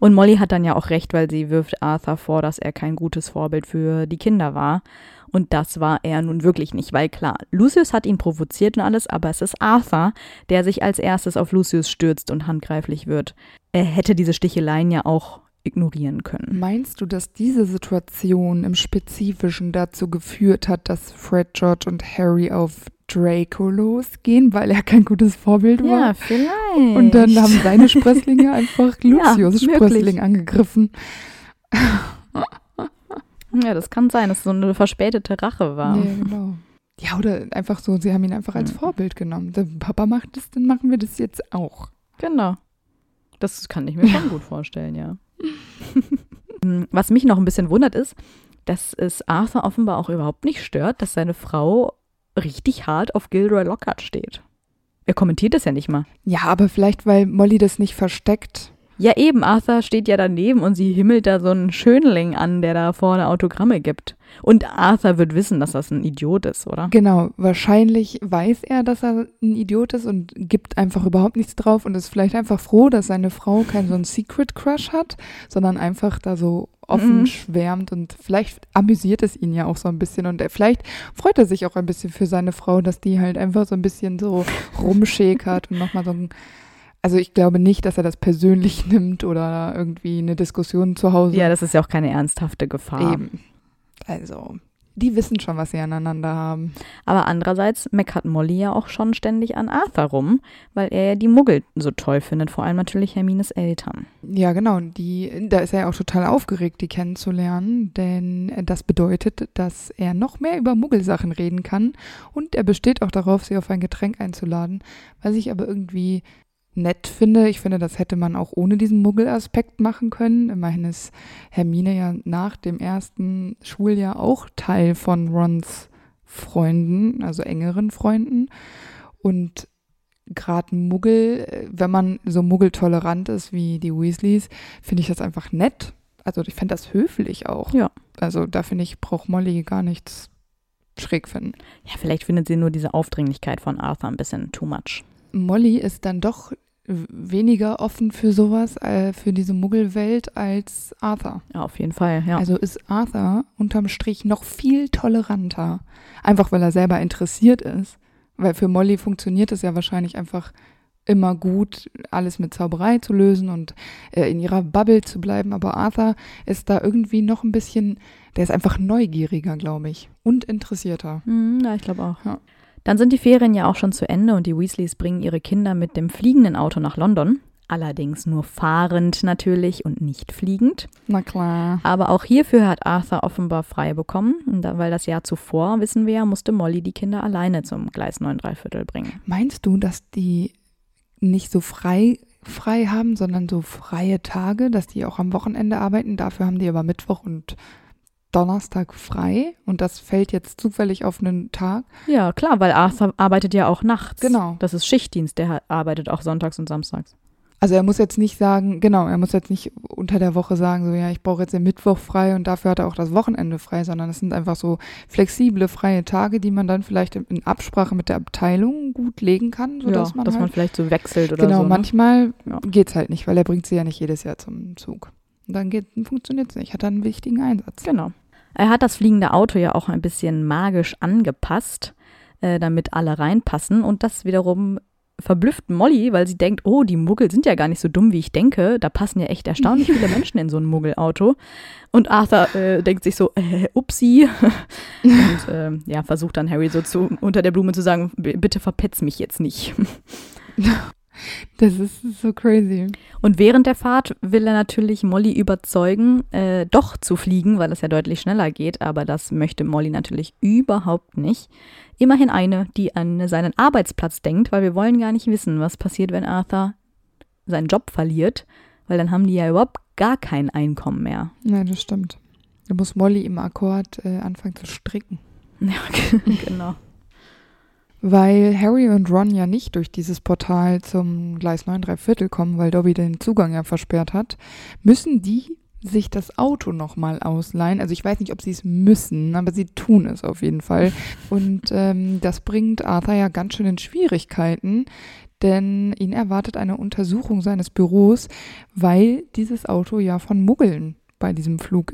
Und Molly hat dann ja auch recht, weil sie wirft Arthur vor, dass er kein gutes Vorbild für die Kinder war. Und das war er nun wirklich nicht, weil klar, Lucius hat ihn provoziert und alles, aber es ist Arthur, der sich als erstes auf Lucius stürzt und handgreiflich wird. Er hätte diese Sticheleien ja auch ignorieren können. Meinst du, dass diese Situation im Spezifischen dazu geführt hat, dass Fred, George und Harry auf Draco losgehen, weil er kein gutes Vorbild war? Ja, vielleicht. Und dann haben seine Sprösslinge einfach Lucius Sprössling angegriffen. Ja, das kann sein, dass es so eine verspätete Rache war. Ja, genau. Ja, oder einfach so, sie haben ihn einfach als Vorbild genommen. Der Papa macht das, dann machen wir das jetzt auch. Genau. Das kann ich mir schon gut vorstellen, ja. Was mich noch ein bisschen wundert ist, dass es Arthur offenbar auch überhaupt nicht stört, dass seine Frau richtig hart auf Gilroy Lockhart steht. Er kommentiert das ja nicht mal. Ja, aber vielleicht, weil Molly das nicht versteckt. Ja eben, Arthur steht ja daneben und sie himmelt da so einen Schönling an, der da vorne Autogramme gibt. Und Arthur wird wissen, dass das ein Idiot ist, oder? Genau, wahrscheinlich weiß er, dass er ein Idiot ist und gibt einfach überhaupt nichts drauf und ist vielleicht einfach froh, dass seine Frau keinen so einen Secret Crush hat, sondern einfach da so offen schwärmt und vielleicht amüsiert es ihn ja auch so ein bisschen und vielleicht freut er sich auch ein bisschen für seine Frau, dass die halt einfach so ein bisschen so rumschäkert und nochmal so ein... Also ich glaube nicht, dass er das persönlich nimmt oder irgendwie eine Diskussion zu Hause. Ja, das ist ja auch keine ernsthafte Gefahr. Eben. Also, die wissen schon, was sie aneinander haben. Aber andererseits meckert Molly ja auch schon ständig an Arthur rum, weil er ja die Muggel so toll findet, vor allem natürlich Hermines Eltern. Ja, genau. Da ist er ja auch total aufgeregt, die kennenzulernen, denn das bedeutet, dass er noch mehr über Muggelsachen reden kann und er besteht auch darauf, sie auf ein Getränk einzuladen, was ich aber irgendwie... nett finde. Ich finde, das hätte man auch ohne diesen Muggelaspekt machen können. Immerhin ist Hermine ja nach dem ersten Schuljahr auch Teil von Rons Freunden, also engeren Freunden. Und gerade Muggel, wenn man so muggeltolerant ist wie die Weasleys, finde ich das einfach nett. Also ich fände das höflich auch. Ja. Also da finde ich, braucht Molly gar nichts schräg finden. Ja, vielleicht findet sie nur diese Aufdringlichkeit von Arthur ein bisschen too much. Molly ist dann doch weniger offen für sowas, für diese Muggelwelt als Arthur. Ja, auf jeden Fall, ja. Also ist Arthur unterm Strich noch viel toleranter. Einfach, weil er selber interessiert ist. Weil für Molly funktioniert es ja wahrscheinlich einfach immer gut, alles mit Zauberei zu lösen und in ihrer Bubble zu bleiben. Aber Arthur ist da irgendwie noch ein bisschen, der ist einfach neugieriger, glaube ich. Und interessierter. Ja, ich glaube auch. Ja. Dann sind die Ferien ja auch schon zu Ende und die Weasleys bringen ihre Kinder mit dem fliegenden Auto nach London. Allerdings nur fahrend natürlich und nicht fliegend. Na klar. Aber auch hierfür hat Arthur offenbar frei bekommen, weil das Jahr zuvor, wissen wir ja, musste Molly die Kinder alleine zum Gleis 9 3/4 bringen. Meinst du, dass die nicht so frei haben, sondern so freie Tage, dass die auch am Wochenende arbeiten? Dafür haben die aber Mittwoch und Donnerstag frei und das fällt jetzt zufällig auf einen Tag. Ja, klar, weil Arthur arbeitet ja auch nachts. Genau. Das ist Schichtdienst, der arbeitet auch sonntags und samstags. Also er muss jetzt nicht unter der Woche sagen, so ja, ich brauche jetzt den Mittwoch frei und dafür hat er auch das Wochenende frei, sondern es sind einfach so flexible, freie Tage, die man dann vielleicht in Absprache mit der Abteilung gut legen kann. Sodass ja, man dass halt, man vielleicht so wechselt oder genau, so. Genau, manchmal geht's halt nicht, weil er bringt sie ja nicht jedes Jahr zum Zug. Und dann funktioniert es nicht, hat er einen wichtigen Einsatz. Genau. Er hat das fliegende Auto ja auch ein bisschen magisch angepasst, damit alle reinpassen und das wiederum verblüfft Molly, weil sie denkt, oh, die Muggel sind ja gar nicht so dumm, wie ich denke. Da passen ja echt erstaunlich viele Menschen in so ein Muggelauto. Und Arthur denkt sich so, upsi. Und ja, versucht dann Harry so unter der Blume zu sagen, bitte verpetz mich jetzt nicht. Das ist so crazy. Und während der Fahrt will er natürlich Molly überzeugen, doch zu fliegen, weil das ja deutlich schneller geht. Aber das möchte Molly natürlich überhaupt nicht. Immerhin eine, die an seinen Arbeitsplatz denkt, weil wir wollen gar nicht wissen, was passiert, wenn Arthur seinen Job verliert. Weil dann haben die ja überhaupt gar kein Einkommen mehr. Nein, das stimmt. Da muss Molly im Akkord anfangen zu stricken. Ja, genau. Weil Harry und Ron ja nicht durch dieses Portal zum Gleis 9 3/4 kommen, weil Dobby den Zugang ja versperrt hat, müssen die sich das Auto nochmal ausleihen. Also ich weiß nicht, ob sie es müssen, aber sie tun es auf jeden Fall. Und das bringt Arthur ja ganz schön in Schwierigkeiten, denn ihn erwartet eine Untersuchung seines Büros, weil dieses Auto ja von Muggeln bei diesem Flug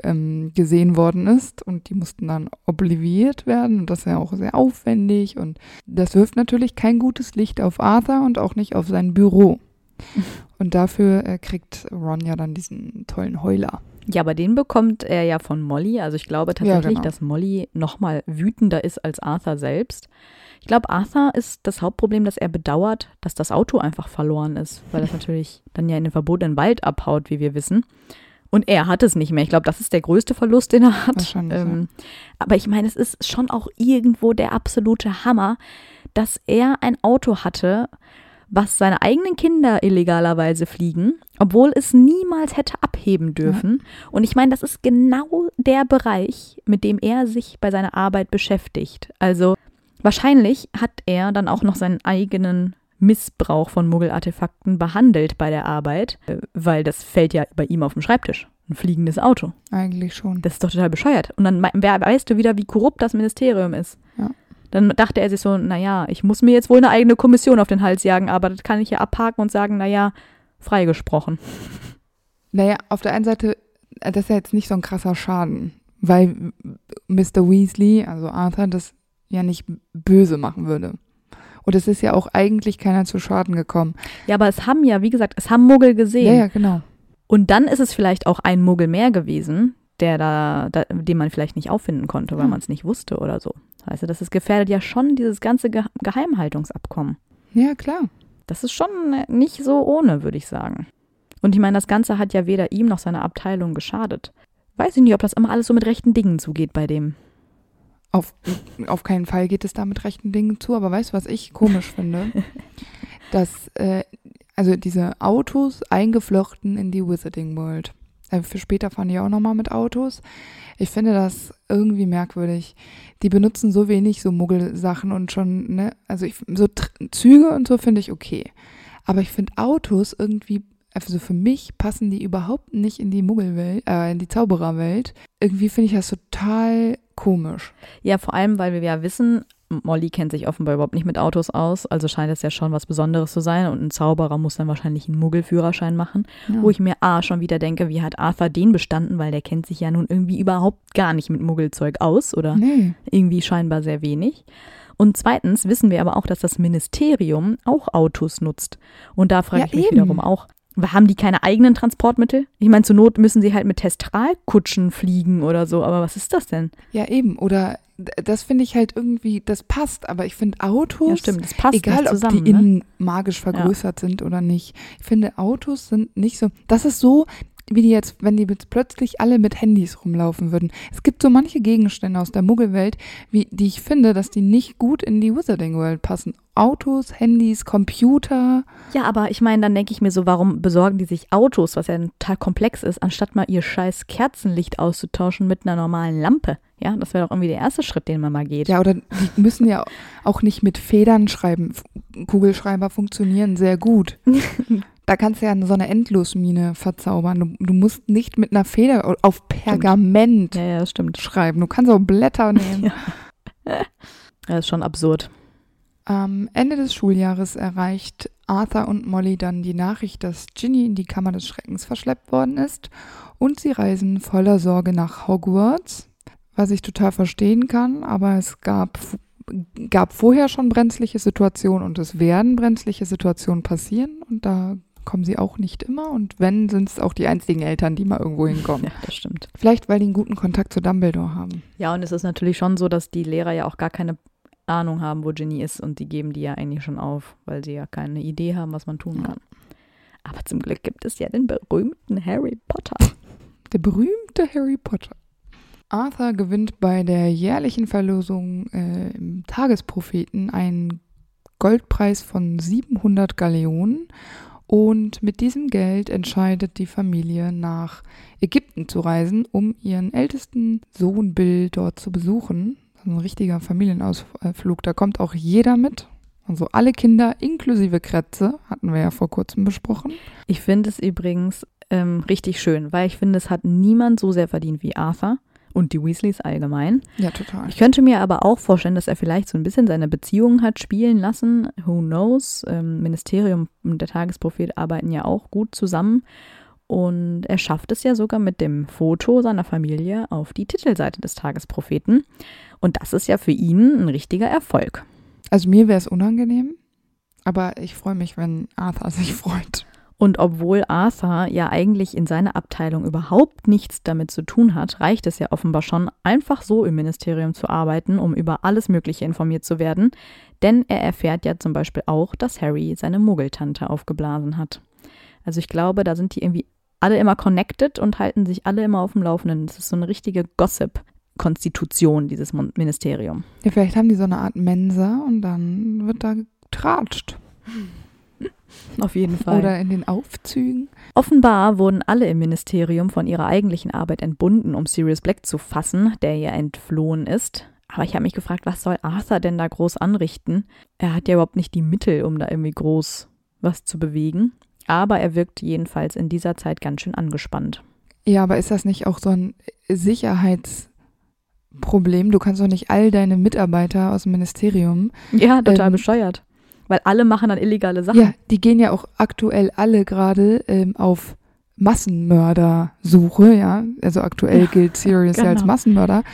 gesehen worden ist und die mussten dann obliviert werden und das ist ja auch sehr aufwendig und das wirft natürlich kein gutes Licht auf Arthur und auch nicht auf sein Büro. Und dafür kriegt Ron ja dann diesen tollen Heuler. Ja, aber den bekommt er ja von Molly, also ich glaube tatsächlich, ja, genau, dass Molly nochmal wütender ist als Arthur selbst. Ich glaube, Arthur ist das Hauptproblem, dass er bedauert, dass das Auto einfach verloren ist, weil das natürlich dann ja in den verbotenen Wald abhaut, wie wir wissen. Und er hat es nicht mehr. Ich glaube, das ist der größte Verlust, den er hat. Aber ich meine, es ist schon auch irgendwo der absolute Hammer, dass er ein Auto hatte, was seine eigenen Kinder illegalerweise fliegen, obwohl es niemals hätte abheben dürfen. Ja. Und ich meine, das ist genau der Bereich, mit dem er sich bei seiner Arbeit beschäftigt. Also wahrscheinlich hat er dann auch noch seinen eigenen Missbrauch von Muggelartefakten behandelt bei der Arbeit, weil das fällt ja bei ihm auf dem Schreibtisch. Ein fliegendes Auto. Eigentlich schon. Das ist doch total bescheuert. Und dann weißt du wieder, wie korrupt das Ministerium ist. Ja. Dann dachte er sich so, naja, ich muss mir jetzt wohl eine eigene Kommission auf den Hals jagen, aber das kann ich ja abhaken und sagen, naja, freigesprochen. Naja, auf der einen Seite, das ist ja jetzt nicht so ein krasser Schaden, weil Mr. Weasley, also Arthur, das ja nicht böse machen würde. Und es ist ja auch eigentlich keiner zu Schaden gekommen. Ja, aber es haben ja, wie gesagt, Muggel gesehen. Ja, genau. Und dann ist es vielleicht auch ein Muggel mehr gewesen, der den man vielleicht nicht auffinden konnte, weil man es nicht wusste oder so. Weißt du, das gefährdet ja schon dieses ganze Geheimhaltungsabkommen. Ja, klar. Das ist schon nicht so ohne, würde ich sagen. Und ich meine, das Ganze hat ja weder ihm noch seiner Abteilung geschadet. Weiß ich nicht, ob das immer alles so mit rechten Dingen zugeht bei dem. Auf keinen Fall geht es da mit rechten Dingen zu, aber weißt du, was ich komisch finde? Dass also diese Autos eingeflochten in die Wizarding World. Für später fahren die auch nochmal mit Autos. Ich finde das irgendwie merkwürdig. Die benutzen so wenig so Muggelsachen und schon, ne, also Züge und so finde ich okay. Aber ich finde Autos irgendwie also für mich passen die überhaupt nicht in die Muggelwelt, in die Zaubererwelt. Irgendwie finde ich das total komisch. Ja, vor allem, weil wir ja wissen, Molly kennt sich offenbar überhaupt nicht mit Autos aus, also scheint das ja schon was Besonderes zu sein und ein Zauberer muss dann wahrscheinlich einen Muggelführerschein machen, ja. Wo ich mir schon wieder denke, wie hat Arthur den bestanden, weil der kennt sich ja nun irgendwie überhaupt gar nicht mit Muggelzeug aus oder irgendwie scheinbar sehr wenig. Und zweitens wissen wir aber auch, dass das Ministerium auch Autos nutzt und da frage ich mich wiederum auch, haben die keine eigenen Transportmittel? Ich meine, zur Not müssen sie halt mit Testralkutschen fliegen oder so, aber was ist das denn? Ja, eben, oder das finde ich halt irgendwie, das passt, aber ich finde Autos, ja, stimmt, das passt egal nicht zusammen, ob die innen magisch vergrößert sind oder nicht, ich finde Autos sind nicht so, das ist so, wie die jetzt, wenn die jetzt plötzlich alle mit Handys rumlaufen würden. Es gibt so manche Gegenstände aus der Muggelwelt, die ich finde, dass die nicht gut in die Wizarding World passen. Autos, Handys, Computer. Ja, aber ich meine, dann denke ich mir so, warum besorgen die sich Autos, was ja total komplex ist, anstatt mal ihr scheiß Kerzenlicht auszutauschen mit einer normalen Lampe? Ja, das wäre doch irgendwie der erste Schritt, den man mal geht. Ja, oder die müssen ja auch nicht mit Federn schreiben. Kugelschreiber funktionieren sehr gut. Da kannst du ja so eine Endlosmine verzaubern. Du musst nicht mit einer Feder auf Pergament schreiben. Du kannst auch Blätter nehmen. Ja. Das ist schon absurd. Am Ende des Schuljahres erreicht Arthur und Molly dann die Nachricht, dass Ginny in die Kammer des Schreckens verschleppt worden ist. Und sie reisen voller Sorge nach Hogwarts, was ich total verstehen kann. Aber es gab vorher schon brenzliche Situationen und es werden brenzliche Situationen passieren. Und da kommen sie auch nicht immer und wenn, sind es auch die einzigen Eltern, die mal irgendwo hinkommen. Ja, das stimmt. Vielleicht, weil die einen guten Kontakt zu Dumbledore haben. Ja, und es ist natürlich schon so, dass die Lehrer ja auch gar keine Ahnung haben, wo Ginny ist und die geben die ja eigentlich schon auf, weil sie ja keine Idee haben, was man tun kann. Aber zum Glück gibt es ja den berühmten Harry Potter. Der berühmte Harry Potter. Arthur gewinnt bei der jährlichen Verlosung im Tagespropheten einen Goldpreis von 700 Galleonen. Und mit diesem Geld entscheidet die Familie, nach Ägypten zu reisen, um ihren ältesten Sohn Bill dort zu besuchen. Das ist ein richtiger Familienausflug, da kommt auch jeder mit. Also alle Kinder inklusive Krätze, hatten wir ja vor kurzem besprochen. Ich finde es übrigens richtig schön, weil ich finde, es hat niemand so sehr verdient wie Arthur. Und die Weasleys allgemein. Ja, total. Ich könnte mir aber auch vorstellen, dass er vielleicht so ein bisschen seine Beziehungen hat spielen lassen. Who knows? Ministerium und der Tagesprophet arbeiten ja auch gut zusammen. Und er schafft es ja sogar mit dem Foto seiner Familie auf die Titelseite des Tagespropheten. Und das ist ja für ihn ein richtiger Erfolg. Also mir wäre es unangenehm, aber ich freue mich, wenn Arthur sich freut. Und obwohl Arthur ja eigentlich in seiner Abteilung überhaupt nichts damit zu tun hat, reicht es ja offenbar schon, einfach so im Ministerium zu arbeiten, um über alles Mögliche informiert zu werden. Denn er erfährt ja zum Beispiel auch, dass Harry seine Muggeltante aufgeblasen hat. Also ich glaube, da sind die irgendwie alle immer connected und halten sich alle immer auf dem Laufenden. Das ist so eine richtige Gossip-Konstitution, dieses Ministerium. Ja, vielleicht haben die so eine Art Mensa und dann wird da getratscht. Auf jeden Fall. Oder in den Aufzügen. Offenbar wurden alle im Ministerium von ihrer eigentlichen Arbeit entbunden, um Sirius Black zu fassen, der ja entflohen ist. Aber ich habe mich gefragt, was soll Arthur denn da groß anrichten? Er hat ja überhaupt nicht die Mittel, um da irgendwie groß was zu bewegen. Aber er wirkt jedenfalls in dieser Zeit ganz schön angespannt. Ja, aber ist das nicht auch so ein Sicherheitsproblem? Du kannst doch nicht all deine Mitarbeiter aus dem Ministerium... Ja, total bescheuert. Weil alle machen dann illegale Sachen. Ja, die gehen ja auch aktuell alle gerade auf Massenmördersuche, ja. Also aktuell gilt Sirius ja als Massenmörder.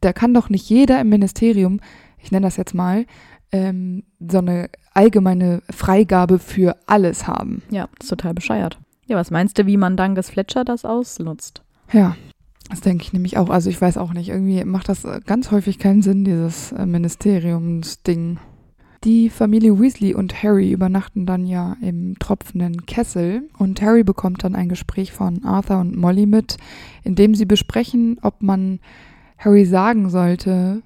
Da kann doch nicht jeder im Ministerium, ich nenne das jetzt mal, so eine allgemeine Freigabe für alles haben. Ja, das ist total bescheuert. Ja, was meinst du, wie Mundungus Fletcher das ausnutzt? Ja, das denke ich nämlich auch. Also ich weiß auch nicht, irgendwie macht das ganz häufig keinen Sinn, dieses Ministeriumsding. Die Familie Weasley und Harry übernachten dann ja im tropfenden Kessel und Harry bekommt dann ein Gespräch von Arthur und Molly mit, in dem sie besprechen, ob man Harry sagen sollte,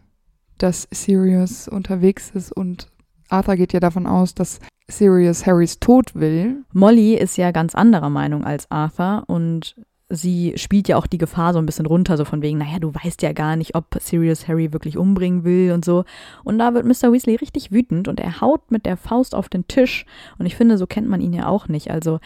dass Sirius unterwegs ist und Arthur geht ja davon aus, dass Sirius Harrys Tod will. Molly ist ja ganz anderer Meinung als Arthur und sie spielt ja auch die Gefahr so ein bisschen runter, so von wegen, naja, du weißt ja gar nicht, ob Sirius Harry wirklich umbringen will und so. Und da wird Mr. Weasley richtig wütend und er haut mit der Faust auf den Tisch. Und ich finde, so kennt man ihn ja auch nicht. Also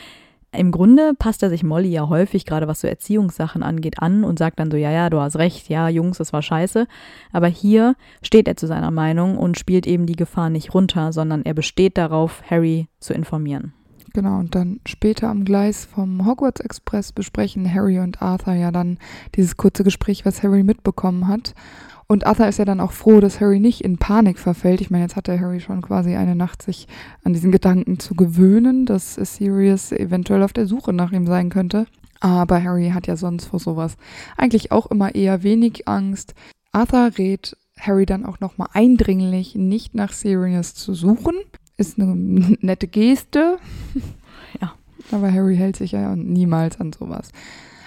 Im Grunde passt er sich Molly ja häufig, gerade was so Erziehungssachen angeht, an und sagt dann so, ja, du hast recht, ja, Jungs, das war scheiße. Aber hier steht er zu seiner Meinung und spielt eben die Gefahr nicht runter, sondern er besteht darauf, Harry zu informieren. Genau, und dann später am Gleis vom Hogwarts Express besprechen Harry und Arthur ja dann dieses kurze Gespräch, was Harry mitbekommen hat. Und Arthur ist ja dann auch froh, dass Harry nicht in Panik verfällt. Ich meine, jetzt hatte Harry schon quasi eine Nacht, sich an diesen Gedanken zu gewöhnen, dass Sirius eventuell auf der Suche nach ihm sein könnte. Aber Harry hat ja sonst vor sowas eigentlich auch immer eher wenig Angst. Arthur rät Harry dann auch nochmal eindringlich, nicht nach Sirius zu suchen. Ist eine nette Geste. Ja. Aber Harry hält sich ja niemals an sowas.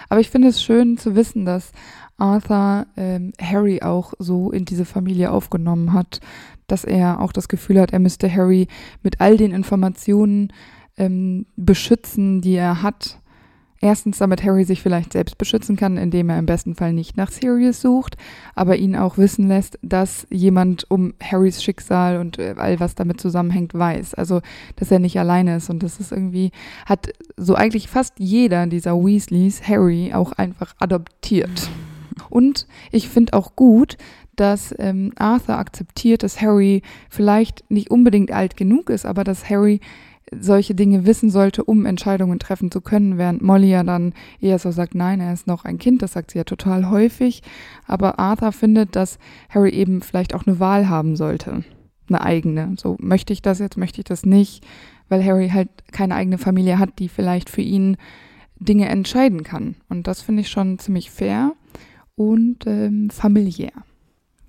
Aber ich finde es schön zu wissen, dass Arthur Harry auch so in diese Familie aufgenommen hat, dass er auch das Gefühl hat, er müsste Harry mit all den Informationen beschützen, die er hat. Erstens, damit Harry sich vielleicht selbst beschützen kann, indem er im besten Fall nicht nach Sirius sucht, aber ihn auch wissen lässt, dass jemand um Harrys Schicksal und all was damit zusammenhängt weiß. Also, dass er nicht alleine ist, und das ist irgendwie, hat so eigentlich fast jeder dieser Weasleys Harry auch einfach adoptiert. Und ich finde auch gut, dass Arthur akzeptiert, dass Harry vielleicht nicht unbedingt alt genug ist, aber dass Harry solche Dinge wissen sollte, um Entscheidungen treffen zu können, während Molly ja dann eher so sagt, nein, er ist noch ein Kind, das sagt sie ja total häufig, aber Arthur findet, dass Harry eben vielleicht auch eine Wahl haben sollte, eine eigene, so möchte ich das jetzt, möchte ich das nicht, weil Harry halt keine eigene Familie hat, die vielleicht für ihn Dinge entscheiden kann, und das finde ich schon ziemlich fair und familiär.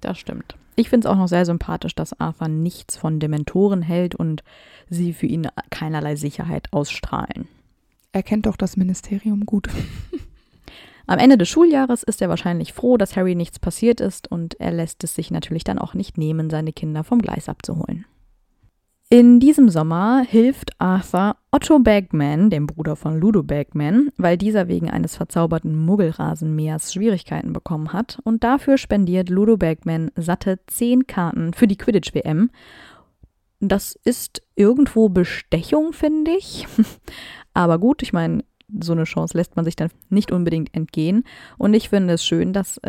Das stimmt. Ich finde es auch noch sehr sympathisch, dass Arthur nichts von Dementoren hält und sie für ihn keinerlei Sicherheit ausstrahlen. Er kennt doch das Ministerium gut. Am Ende des Schuljahres ist er wahrscheinlich froh, dass Harry nichts passiert ist, und er lässt es sich natürlich dann auch nicht nehmen, seine Kinder vom Gleis abzuholen. In diesem Sommer hilft Arthur Otto Bagman, dem Bruder von Ludo Bagman, weil dieser wegen eines verzauberten Muggelrasenmähers Schwierigkeiten bekommen hat, und dafür spendiert Ludo Bagman satte 10 Karten für die Quidditch-WM. Das ist irgendwo Bestechung, finde ich. Aber gut, ich meine, so eine Chance lässt man sich dann nicht unbedingt entgehen, und ich finde es schön, dass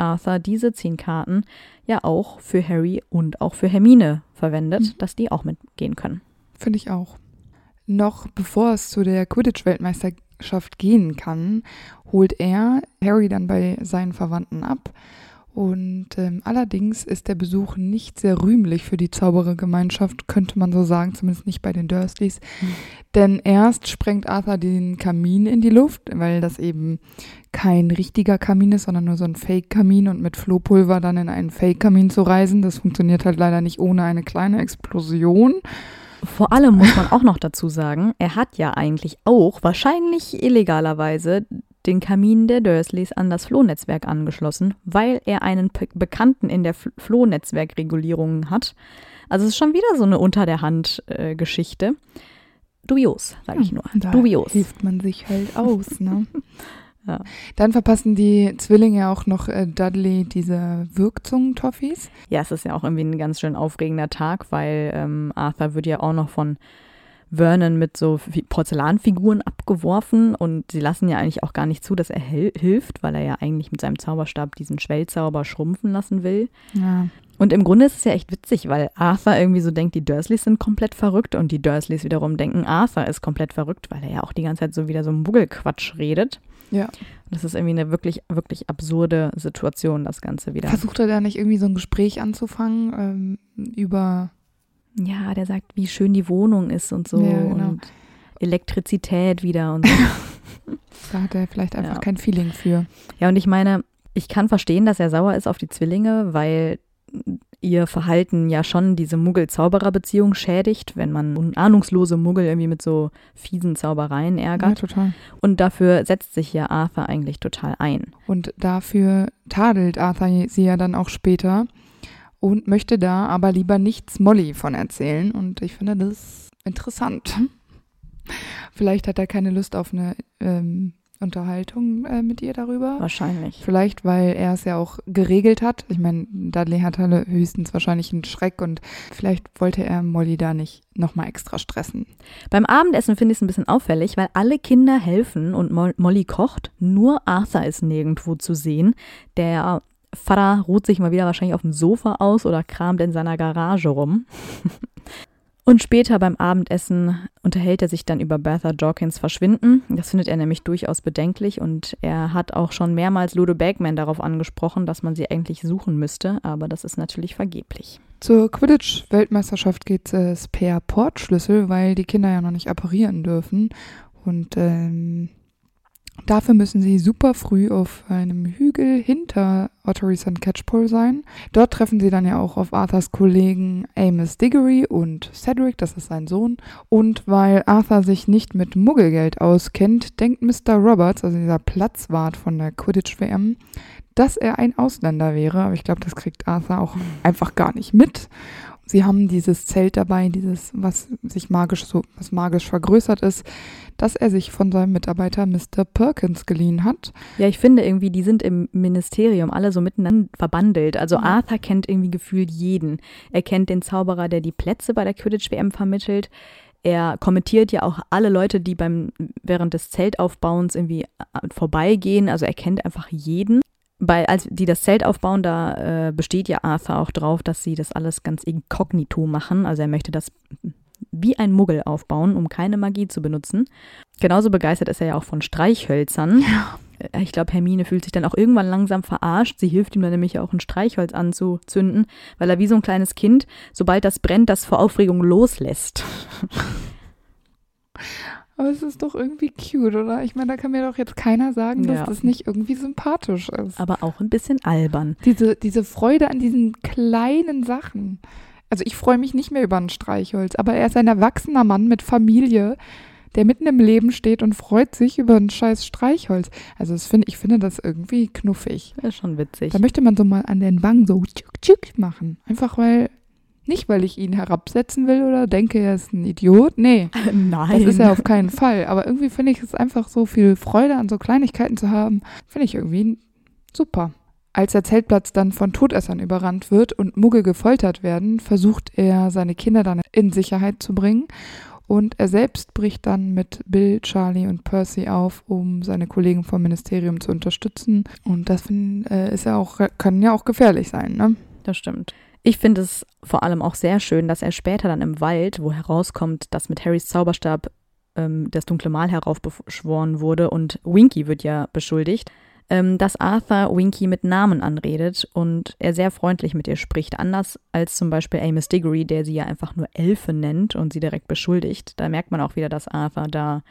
Arthur diese 10 Karten ja auch für Harry und auch für Hermine verwendet, dass die auch mitgehen können. Finde ich auch. Noch bevor es zu der Quidditch-Weltmeisterschaft gehen kann, holt er Harry dann bei seinen Verwandten ab. Und allerdings ist der Besuch nicht sehr rühmlich für die Zauberergemeinschaft, könnte man so sagen, zumindest nicht bei den Dursleys. Denn erst sprengt Arthur den Kamin in die Luft, weil das eben kein richtiger Kamin ist, sondern nur so ein Fake-Kamin, und mit Flohpulver dann in einen Fake-Kamin zu reisen, das funktioniert halt leider nicht ohne eine kleine Explosion. Vor allem muss man auch noch dazu sagen, er hat ja eigentlich auch, wahrscheinlich illegalerweise, den Kamin der Dursleys an das Flohnetzwerk angeschlossen, weil er einen Bekannten in der Flohnetzwerkregulierung hat. Also es ist schon wieder so eine unter der Hand Geschichte. Dubios, sage ich nur. Da dubios. Hilft man sich halt aus, ne? Ja. Dann verpassen die Zwillinge auch noch Dudley diese Wirkzungen-Toffees. Ja, es ist ja auch irgendwie ein ganz schön aufregender Tag, weil Arthur wird ja auch noch von Vernon mit so Porzellanfiguren abgeworfen, und sie lassen ja eigentlich auch gar nicht zu, dass er hilft, weil er ja eigentlich mit seinem Zauberstab diesen Schwellzauber schrumpfen lassen will. Ja. Und im Grunde ist es ja echt witzig, weil Arthur irgendwie so denkt, die Dursleys sind komplett verrückt, und die Dursleys wiederum denken, Arthur ist komplett verrückt, weil er ja auch die ganze Zeit so wieder so einen Muggelquatsch redet. Ja. Das ist irgendwie eine wirklich, wirklich absurde Situation, das Ganze wieder. Versucht er da nicht irgendwie so ein Gespräch anzufangen über... Ja, der sagt, wie schön die Wohnung ist und so, ja, genau. Und Elektrizität wieder und so. Da hat er vielleicht einfach kein Feeling für. Ja, und ich meine, ich kann verstehen, dass er sauer ist auf die Zwillinge, weil ihr Verhalten ja schon diese Muggel-Zauberer-Beziehung schädigt, wenn man ahnungslose Muggel irgendwie mit so fiesen Zaubereien ärgert. Ja, total. Und dafür setzt sich ja Arthur eigentlich total ein. Und dafür tadelt Arthur sie ja dann auch später. Und möchte da aber lieber nichts Molly von erzählen. Und ich finde das interessant. Vielleicht hat er keine Lust auf eine Unterhaltung mit ihr darüber. Wahrscheinlich. Vielleicht, weil er es ja auch geregelt hat. Ich meine, Dudley hatte höchstens wahrscheinlich einen Schreck und vielleicht wollte er Molly da nicht nochmal extra stressen. Beim Abendessen finde ich es ein bisschen auffällig, weil alle Kinder helfen und Molly kocht. Nur Arthur ist nirgendwo zu sehen. Der Vater ruht sich mal wieder wahrscheinlich auf dem Sofa aus oder kramt in seiner Garage rum. Und später beim Abendessen unterhält er sich dann über Bertha Jorkins Verschwinden. Das findet er nämlich durchaus bedenklich und er hat auch schon mehrmals Ludo Bagman darauf angesprochen, dass man sie eigentlich suchen müsste, aber das ist natürlich vergeblich. Zur Quidditch-Weltmeisterschaft geht es per Portschlüssel, weil die Kinder ja noch nicht apparieren dürfen und dafür müssen sie super früh auf einem Hügel hinter Ottery St. Catchpole sein. Dort treffen sie dann ja auch auf Arthurs Kollegen Amos Diggory und Cedric, das ist sein Sohn. Und weil Arthur sich nicht mit Muggelgeld auskennt, denkt Mr. Roberts, also dieser Platzwart von der Quidditch-WM, dass er ein Ausländer wäre. Aber ich glaube, das kriegt Arthur auch einfach gar nicht mit. Sie haben dieses Zelt dabei, dieses, was magisch vergrößert ist, dass er sich von seinem Mitarbeiter Mr. Perkins geliehen hat. Ja, ich finde irgendwie, die sind im Ministerium alle so miteinander verbandelt. Also ja. Arthur kennt irgendwie gefühlt jeden. Er kennt den Zauberer, der die Plätze bei der Quidditch-WM vermittelt. Er kommentiert ja auch alle Leute, die während des Zeltaufbauens irgendwie vorbeigehen. Also er kennt einfach jeden. Als die das Zelt aufbauen, da besteht ja Arthur auch drauf, dass sie das alles ganz inkognito machen. Also er möchte das wie ein Muggel aufbauen, um keine Magie zu benutzen. Genauso begeistert ist er ja auch von Streichhölzern. Ja. Ich glaube, Hermine fühlt sich dann auch irgendwann langsam verarscht. Sie hilft ihm dann nämlich auch, ein Streichholz anzuzünden, weil er wie so ein kleines Kind, sobald das brennt, das vor Aufregung loslässt. Aber es ist doch irgendwie cute, oder? Ich meine, da kann mir doch jetzt keiner sagen, dass das nicht irgendwie sympathisch ist. Aber auch ein bisschen albern. Diese Freude an diesen kleinen Sachen. Also ich freue mich nicht mehr über ein Streichholz, aber er ist ein erwachsener Mann mit Familie, der mitten im Leben steht und freut sich über ein scheiß Streichholz. Also ich finde das irgendwie knuffig. Das ist schon witzig. Da möchte man so mal an den Wangen so tschuk tschuk machen. Einfach weil... Nicht, weil ich ihn herabsetzen will oder denke, er ist ein Idiot. Nee, nein. Das ist ja auf keinen Fall. Aber irgendwie finde ich es einfach so viel Freude an so Kleinigkeiten zu haben, finde ich irgendwie super. Als der Zeltplatz dann von Todessern überrannt wird und Muggel gefoltert werden, versucht er, seine Kinder dann in Sicherheit zu bringen. Und er selbst bricht dann mit Bill, Charlie und Percy auf, um seine Kollegen vom Ministerium zu unterstützen. Und das kann ja auch gefährlich sein, ne? Das stimmt. Ich finde es vor allem auch sehr schön, dass er später dann im Wald, wo herauskommt, dass mit Harrys Zauberstab das dunkle Mal heraufbeschworen wurde und Winky wird ja beschuldigt, dass Arthur Winky mit Namen anredet und er sehr freundlich mit ihr spricht. Anders als zum Beispiel Amos Diggory, der sie ja einfach nur Elfe nennt und sie direkt beschuldigt. Da merkt man auch wieder, dass Arthur da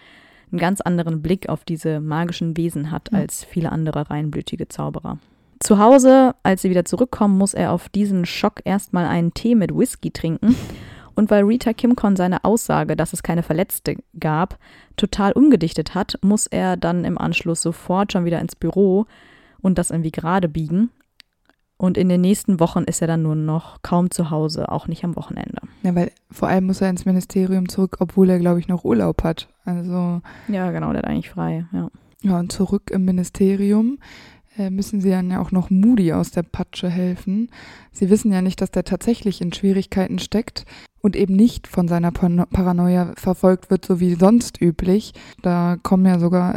einen ganz anderen Blick auf diese magischen Wesen hat als viele andere reinblütige Zauberer. Zu Hause, als sie wieder zurückkommen, muss er auf diesen Schock erstmal einen Tee mit Whisky trinken. Und weil Rita Kimmkorn seine Aussage, dass es keine Verletzte gab, total umgedichtet hat, muss er dann im Anschluss sofort schon wieder ins Büro und das irgendwie gerade biegen. Und in den nächsten Wochen ist er dann nur noch kaum zu Hause, auch nicht am Wochenende. Ja, weil vor allem muss er ins Ministerium zurück, obwohl er, glaube ich, noch Urlaub hat. Also ja, genau, der hat eigentlich frei, ja. Ja, und zurück im Ministerium müssen sie dann ja auch noch Moody aus der Patsche helfen. Sie wissen ja nicht, dass der tatsächlich in Schwierigkeiten steckt und eben nicht von seiner Paranoia verfolgt wird, so wie sonst üblich. Da kommen ja sogar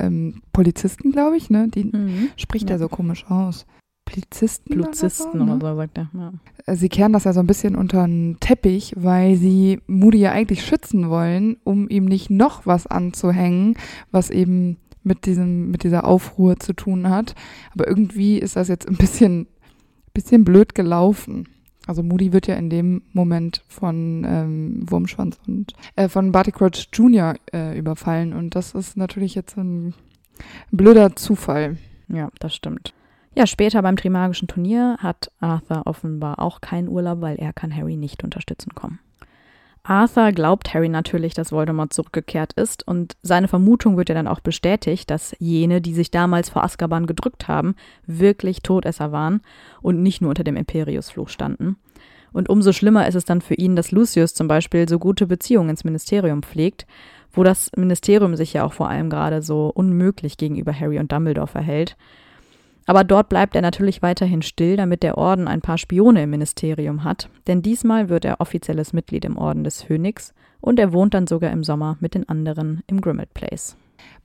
Polizisten, glaube ich, ne? Die spricht er so komisch aus. Polizisten oder so, sagt er. Ja. Sie kehren das ja so ein bisschen unter den Teppich, weil sie Moody ja eigentlich schützen wollen, um ihm nicht noch was anzuhängen, was eben mit dieser Aufruhr zu tun hat. Aber irgendwie ist das jetzt ein bisschen blöd gelaufen. Also Moody wird ja in dem Moment von Wurmschwanz und von Barty Crouch Jr. Überfallen. Und das ist natürlich jetzt ein blöder Zufall. Ja, das stimmt. Ja, später beim Trimagischen Turnier hat Arthur offenbar auch keinen Urlaub, weil er kann Harry nicht unterstützen kommen. Arthur glaubt Harry natürlich, dass Voldemort zurückgekehrt ist und seine Vermutung wird ja dann auch bestätigt, dass jene, die sich damals vor Azkaban gedrückt haben, wirklich Todesser waren und nicht nur unter dem Imperiusfluch standen. Und umso schlimmer ist es dann für ihn, dass Lucius zum Beispiel so gute Beziehungen ins Ministerium pflegt, wo das Ministerium sich ja auch vor allem gerade so unmöglich gegenüber Harry und Dumbledore verhält. Aber dort bleibt er natürlich weiterhin still, damit der Orden ein paar Spione im Ministerium hat, denn diesmal wird er offizielles Mitglied im Orden des Phönix und er wohnt dann sogar im Sommer mit den anderen im Grimmauld Place.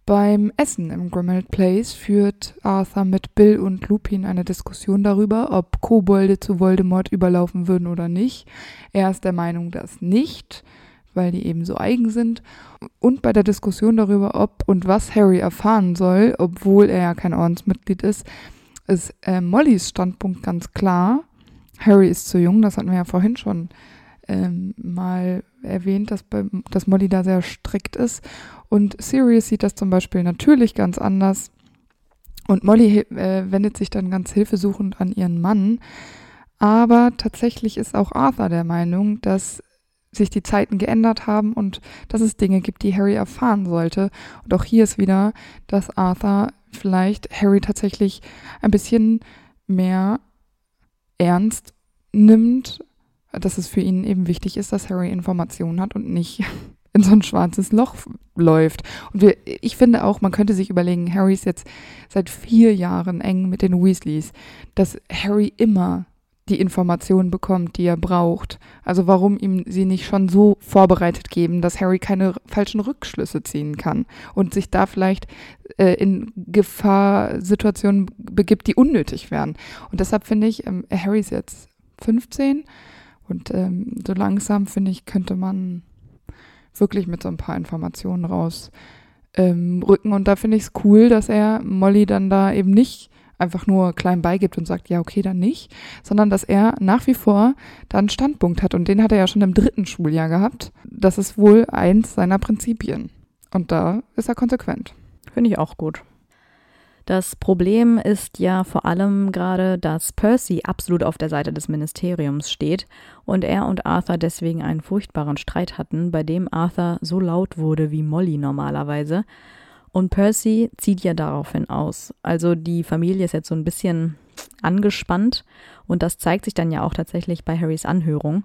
Beim Essen im Grimmauld Place führt Arthur mit Bill und Lupin eine Diskussion darüber, ob Kobolde zu Voldemort überlaufen würden oder nicht. Er ist der Meinung, dass nicht, weil die eben so eigen sind. Und bei der Diskussion darüber, ob und was Harry erfahren soll, obwohl er ja kein Ordensmitglied ist, ist Mollys Standpunkt ganz klar. Harry ist zu jung, das hatten wir ja vorhin schon mal erwähnt, dass Molly da sehr strikt ist. Und Sirius sieht das zum Beispiel natürlich ganz anders. Und Molly wendet sich dann ganz hilfesuchend an ihren Mann. Aber tatsächlich ist auch Arthur der Meinung, dass sich die Zeiten geändert haben und dass es Dinge gibt, die Harry erfahren sollte. Und auch hier ist wieder, dass Arthur vielleicht Harry tatsächlich ein bisschen mehr ernst nimmt, dass es für ihn eben wichtig ist, dass Harry Informationen hat und nicht in so ein schwarzes Loch läuft. Und ich finde auch, man könnte sich überlegen, Harry ist jetzt seit 4 Jahren eng mit den Weasleys, dass Harry immer die Informationen bekommt, die er braucht. Also warum ihm sie nicht schon so vorbereitet geben, dass Harry keine falschen Rückschlüsse ziehen kann und sich da vielleicht in Gefahrsituationen begibt, die unnötig wären. Und deshalb finde ich, Harry ist jetzt 15 und so langsam, finde ich, könnte man wirklich mit so ein paar Informationen rausrücken. Und da finde ich es cool, dass er Molly dann da eben nicht einfach nur klein beigibt und sagt, ja, okay, dann nicht, sondern dass er nach wie vor da einen Standpunkt hat. Und den hat er ja schon im 3. Schuljahr gehabt. Das ist wohl eins seiner Prinzipien. Und da ist er konsequent. Finde ich auch gut. Das Problem ist ja vor allem gerade, dass Percy absolut auf der Seite des Ministeriums steht und er und Arthur deswegen einen furchtbaren Streit hatten, bei dem Arthur so laut wurde wie Molly normalerweise. Und Percy zieht ja daraufhin aus. Also die Familie ist jetzt so ein bisschen angespannt und das zeigt sich dann ja auch tatsächlich bei Harrys Anhörung.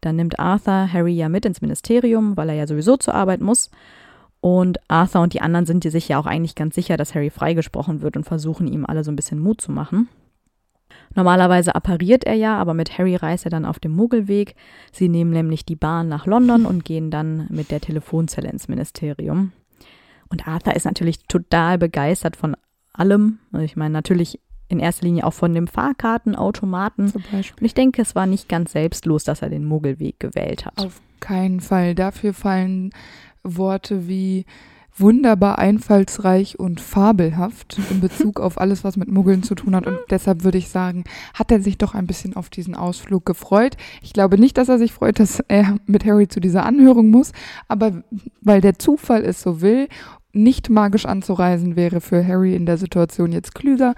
Dann nimmt Arthur Harry ja mit ins Ministerium, weil er ja sowieso zur Arbeit muss. Und Arthur und die anderen sind sich ja auch eigentlich ganz sicher, dass Harry freigesprochen wird und versuchen ihm alle so ein bisschen Mut zu machen. Normalerweise appariert er ja, aber mit Harry reist er dann auf dem Muggelweg. Sie nehmen nämlich die Bahn nach London und gehen dann mit der Telefonzelle ins Ministerium. Und Arthur ist natürlich total begeistert von allem. Also ich meine natürlich in erster Linie auch von dem Fahrkartenautomaten. Zum Beispiel. Und ich denke, es war nicht ganz selbstlos, dass er den Muggelweg gewählt hat. Auf keinen Fall. Dafür fallen Worte wie wunderbar, einfallsreich und fabelhaft in Bezug auf alles, was mit Muggeln zu tun hat. Und deshalb würde ich sagen, hat er sich doch ein bisschen auf diesen Ausflug gefreut. Ich glaube nicht, dass er sich freut, dass er mit Harry zu dieser Anhörung muss. Aber weil der Zufall es so will, nicht magisch anzureisen wäre für Harry in der Situation jetzt klüger,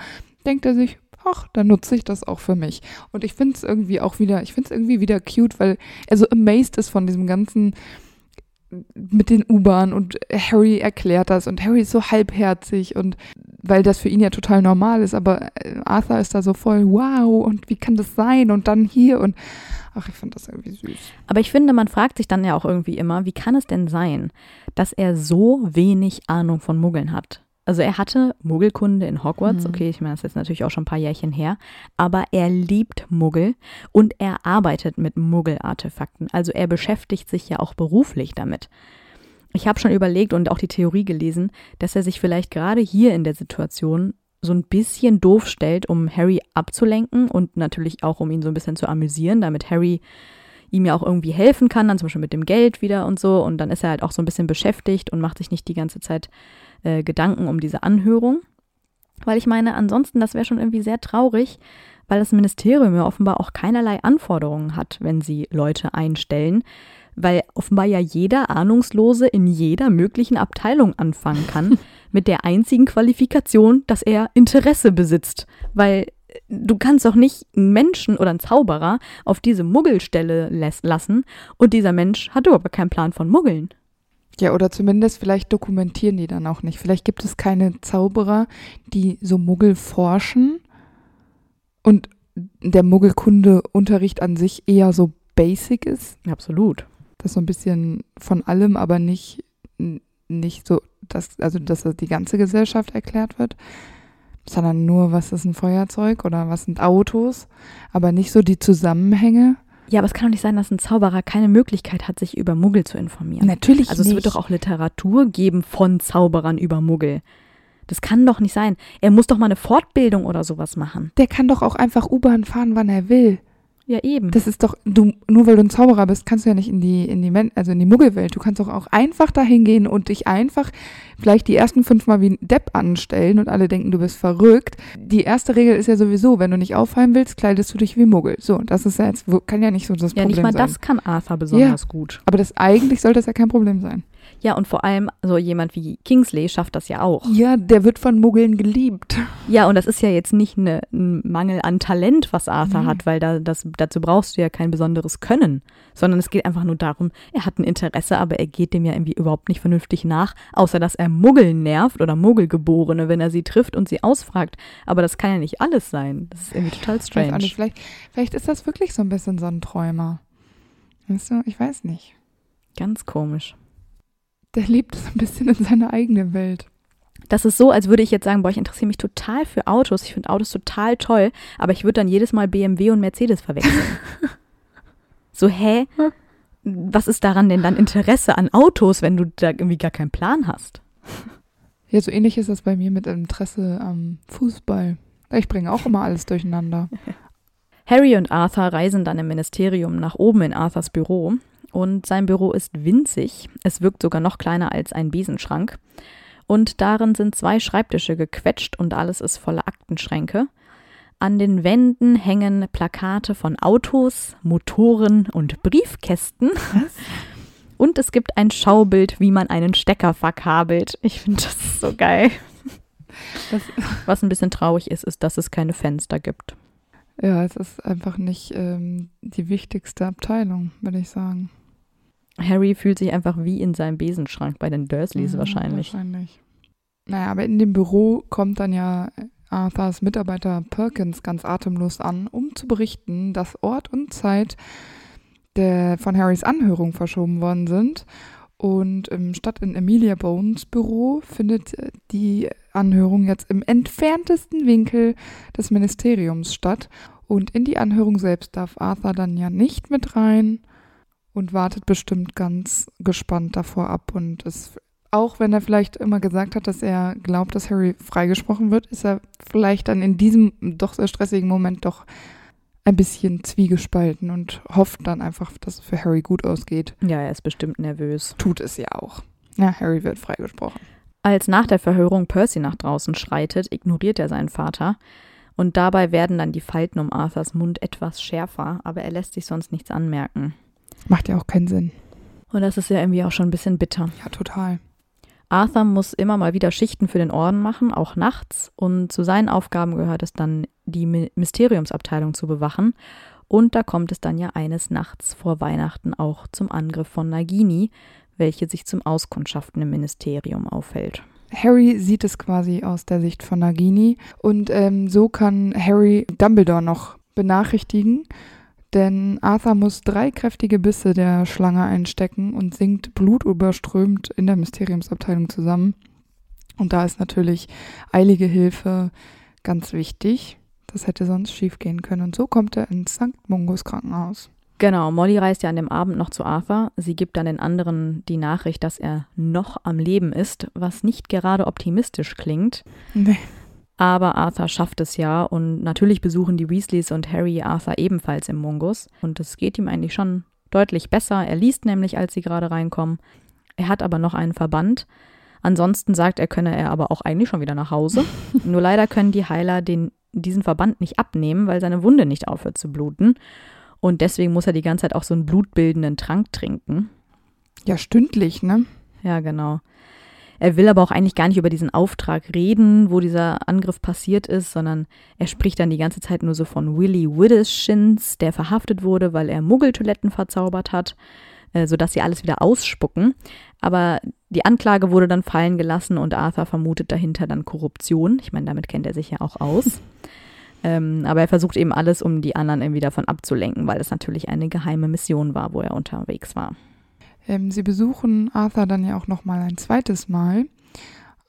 denkt er sich, ach, dann nutze ich das auch für mich. Und ich finde es irgendwie auch wieder, cute, weil er so amazed ist von diesem ganzen mit den U-Bahnen und Harry erklärt das und Harry ist so halbherzig und weil das für ihn ja total normal ist, aber Arthur ist da so voll, wow, und wie kann das sein und dann hier und ach, ich fand das irgendwie süß. Aber ich finde, man fragt sich dann ja auch irgendwie immer, wie kann es denn sein, dass er so wenig Ahnung von Muggeln hat? Also er hatte Muggelkunde in Hogwarts, okay, ich meine, das ist jetzt natürlich auch schon ein paar Jährchen her, aber er liebt Muggel und er arbeitet mit Muggel-Artefakten, also er beschäftigt sich ja auch beruflich damit. Ich habe schon überlegt und auch die Theorie gelesen, dass er sich vielleicht gerade hier in der Situation so ein bisschen doof stellt, um Harry abzulenken und natürlich auch, um ihn so ein bisschen zu amüsieren, damit Harry ihm ja auch irgendwie helfen kann, dann zum Beispiel mit dem Geld wieder und so. Und dann ist er halt auch so ein bisschen beschäftigt und macht sich nicht die ganze Zeit Gedanken um diese Anhörung. Weil ich meine, ansonsten, das wäre schon irgendwie sehr traurig, weil das Ministerium ja offenbar auch keinerlei Anforderungen hat, wenn sie Leute einstellen, weil offenbar ja jeder Ahnungslose in jeder möglichen Abteilung anfangen kann, mit der einzigen Qualifikation, dass er Interesse besitzt, weil du kannst doch nicht einen Menschen oder einen Zauberer auf diese Muggelstelle lassen und dieser Mensch hat aber keinen Plan von Muggeln. Ja, oder zumindest vielleicht dokumentieren die dann auch nicht. Vielleicht gibt es keine Zauberer, die so Muggel forschen und der Muggelkundeunterricht an sich eher so basic ist. Absolut. Das ist so ein bisschen von allem, aber nicht nicht so, dass, also dass die ganze Gesellschaft erklärt wird, sondern nur, was ist ein Feuerzeug oder was sind Autos, aber nicht so die Zusammenhänge. Ja, aber es kann doch nicht sein, dass ein Zauberer keine Möglichkeit hat, sich über Muggel zu informieren. Natürlich also nicht. Also es wird doch auch Literatur geben von Zauberern über Muggel. Das kann doch nicht sein. Er muss doch mal eine Fortbildung oder sowas machen. Der kann doch auch einfach U-Bahn fahren, wann er will. Ja, eben. Das ist doch, du, nur weil du ein Zauberer bist, kannst du ja nicht in die Muggelwelt. Du kannst doch auch einfach dahin gehen und dich einfach vielleicht die ersten 5 Mal wie ein Depp anstellen und alle denken, du bist verrückt. Die erste Regel ist ja sowieso, wenn du nicht auffallen willst, kleidest du dich wie Muggel. So, das ist ja jetzt, kann ja nicht so das Problem sein. Ja, nicht mal sein. Das kann Arthur besonders gut. Aber das eigentlich sollte das ja kein Problem sein. Ja, und vor allem so jemand wie Kingsley schafft das ja auch. Ja, der wird von Muggeln geliebt. Ja, und das ist ja jetzt nicht ein Mangel an Talent, was Arthur hat, weil dazu brauchst du ja kein besonderes Können, sondern es geht einfach nur darum, er hat ein Interesse, aber er geht dem ja irgendwie überhaupt nicht vernünftig nach, außer dass er Muggel nervt oder Muggelgeborene, wenn er sie trifft und sie ausfragt. Aber das kann ja nicht alles sein. Das ist irgendwie total strange. Ich weiß auch nicht, vielleicht ist das wirklich so ein bisschen so ein Träumer. Weißt du, ich weiß nicht. Ganz komisch. Der lebt so ein bisschen in seiner eigenen Welt. Das ist so, als würde ich jetzt sagen, boah, ich interessiere mich total für Autos. Ich finde Autos total toll, aber ich würde dann jedes Mal BMW und Mercedes verwechseln. So, hä? Was ist daran denn dann Interesse an Autos, wenn du da irgendwie gar keinen Plan hast? Ja, so ähnlich ist das bei mir mit Interesse am Fußball. Ich bringe auch immer alles durcheinander. Harry und Arthur reisen dann im Ministerium nach oben in Arthurs Büro. Und sein Büro ist winzig. Es wirkt sogar noch kleiner als ein Besenschrank. Und darin sind 2 Schreibtische gequetscht und alles ist voller Aktenschränke. An den Wänden hängen Plakate von Autos, Motoren und Briefkästen. Was? Und es gibt ein Schaubild, wie man einen Stecker verkabelt. Ich finde das so geil. Was ein bisschen traurig ist, dass es keine Fenster gibt. Ja, es ist einfach nicht die wichtigste Abteilung, würde ich sagen. Harry fühlt sich einfach wie in seinem Besenschrank bei den Dursleys wahrscheinlich. Naja, aber in dem Büro kommt dann ja Arthurs Mitarbeiter Perkins ganz atemlos an, um zu berichten, dass Ort und Zeit von Harrys Anhörung verschoben worden sind. Und statt in Amelia Bones Büro findet die Anhörung jetzt im entferntesten Winkel des Ministeriums statt. Und in die Anhörung selbst darf Arthur dann ja nicht mit rein. Und wartet bestimmt ganz gespannt davor ab. Und ist, auch wenn er vielleicht immer gesagt hat, dass er glaubt, dass Harry freigesprochen wird, ist er vielleicht dann in diesem doch sehr stressigen Moment doch ein bisschen zwiegespalten und hofft dann einfach, dass es für Harry gut ausgeht. Ja, er ist bestimmt nervös. Tut es ja auch. Ja, Harry wird freigesprochen. Als nach der Verhörung Percy nach draußen schreitet, ignoriert er seinen Vater. Und dabei werden dann die Falten um Arthurs Mund etwas schärfer, aber er lässt sich sonst nichts anmerken. Macht ja auch keinen Sinn. Und das ist ja irgendwie auch schon ein bisschen bitter. Ja, total. Arthur muss immer mal wieder Schichten für den Orden machen, auch nachts. Und zu seinen Aufgaben gehört es dann, die Mysteriumsabteilung zu bewachen. Und da kommt es dann ja eines Nachts vor Weihnachten auch zum Angriff von Nagini, welche sich zum Auskundschaften im Ministerium aufhält. Harry sieht es quasi aus der Sicht von Nagini. Und so kann Harry Dumbledore noch benachrichtigen. Denn Arthur muss 3 kräftige Bisse der Schlange einstecken und sinkt blutüberströmt in der Mysteriumsabteilung zusammen. Und da ist natürlich eilige Hilfe ganz wichtig. Das hätte sonst schief gehen können. Und so kommt er ins St. Mungos Krankenhaus. Genau, Molly reist ja an dem Abend noch zu Arthur. Sie gibt dann den anderen die Nachricht, dass er noch am Leben ist, was nicht gerade optimistisch klingt. Nee. Aber Arthur schafft es ja und natürlich besuchen die Weasleys und Harry Arthur ebenfalls im Mungus. Und es geht ihm eigentlich schon deutlich besser. Er liest nämlich, als sie gerade reinkommen. Er hat aber noch einen Verband. Ansonsten sagt er, könne er aber auch eigentlich schon wieder nach Hause. Nur leider können die Heiler diesen Verband nicht abnehmen, weil seine Wunde nicht aufhört zu bluten. Und deswegen muss er die ganze Zeit auch so einen blutbildenden Trank trinken. Ja, stündlich, ne? Ja, genau. Er will aber auch eigentlich gar nicht über diesen Auftrag reden, wo dieser Angriff passiert ist, sondern er spricht dann die ganze Zeit nur so von Willy Widdershins, der verhaftet wurde, weil er Muggeltoiletten verzaubert hat, sodass sie alles wieder ausspucken. Aber die Anklage wurde dann fallen gelassen und Arthur vermutet dahinter dann Korruption. Ich meine, damit kennt er sich ja auch aus. Aber er versucht eben alles, um die anderen irgendwie davon abzulenken, weil es natürlich eine geheime Mission war, wo er unterwegs war. Sie besuchen Arthur dann ja auch nochmal ein zweites Mal.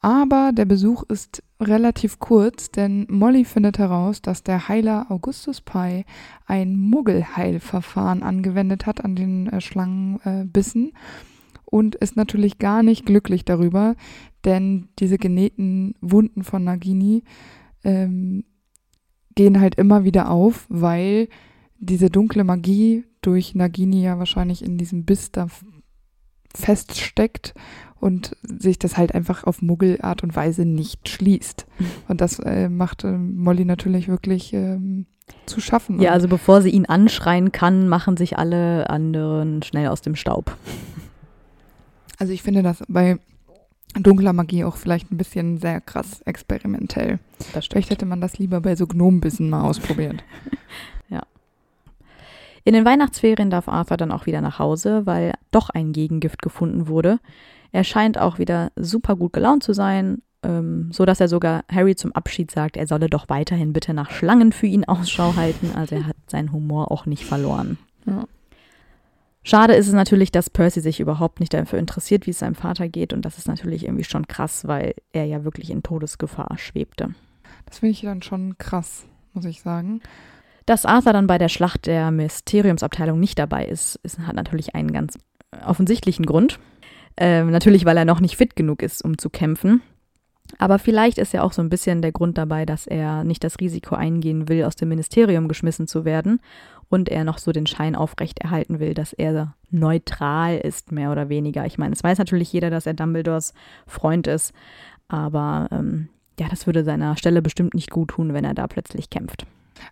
Aber der Besuch ist relativ kurz, denn Molly findet heraus, dass der Heiler Augustus Pai ein Muggelheilverfahren angewendet hat an den Schlangenbissen und ist natürlich gar nicht glücklich darüber, denn diese genähten Wunden von Nagini gehen halt immer wieder auf, weil diese dunkle Magie durch Nagini ja wahrscheinlich in diesem Biss da feststeckt und sich das halt einfach auf Muggelart und Weise nicht schließt. Und das macht Molly natürlich wirklich zu schaffen. Ja, also bevor sie ihn anschreien kann, machen sich alle anderen schnell aus dem Staub. Also ich finde das bei dunkler Magie auch vielleicht ein bisschen sehr krass experimentell. Vielleicht hätte man das lieber bei so Gnomenbissen mal ausprobiert. Ja. In den Weihnachtsferien darf Arthur dann auch wieder nach Hause, weil doch ein Gegengift gefunden wurde. Er scheint auch wieder super gut gelaunt zu sein, sodass er sogar Harry zum Abschied sagt, er solle doch weiterhin bitte nach Schlangen für ihn Ausschau halten. Also er hat seinen Humor auch nicht verloren. Ja. Schade ist es natürlich, dass Percy sich überhaupt nicht dafür interessiert, wie es seinem Vater geht. Und das ist natürlich irgendwie schon krass, weil er ja wirklich in Todesgefahr schwebte. Das finde ich dann schon krass, muss ich sagen. Dass Arthur dann bei der Schlacht der Mysteriumsabteilung nicht dabei ist, hat natürlich einen ganz offensichtlichen Grund. Natürlich, weil er noch nicht fit genug ist, um zu kämpfen. Aber vielleicht ist ja auch so ein bisschen der Grund dabei, dass er nicht das Risiko eingehen will, aus dem Ministerium geschmissen zu werden und er noch so den Schein aufrechterhalten will, dass er neutral ist, mehr oder weniger. Ich meine, es weiß natürlich jeder, dass er Dumbledores Freund ist, aber ja, das würde seiner Stelle bestimmt nicht gut tun, wenn er da plötzlich kämpft.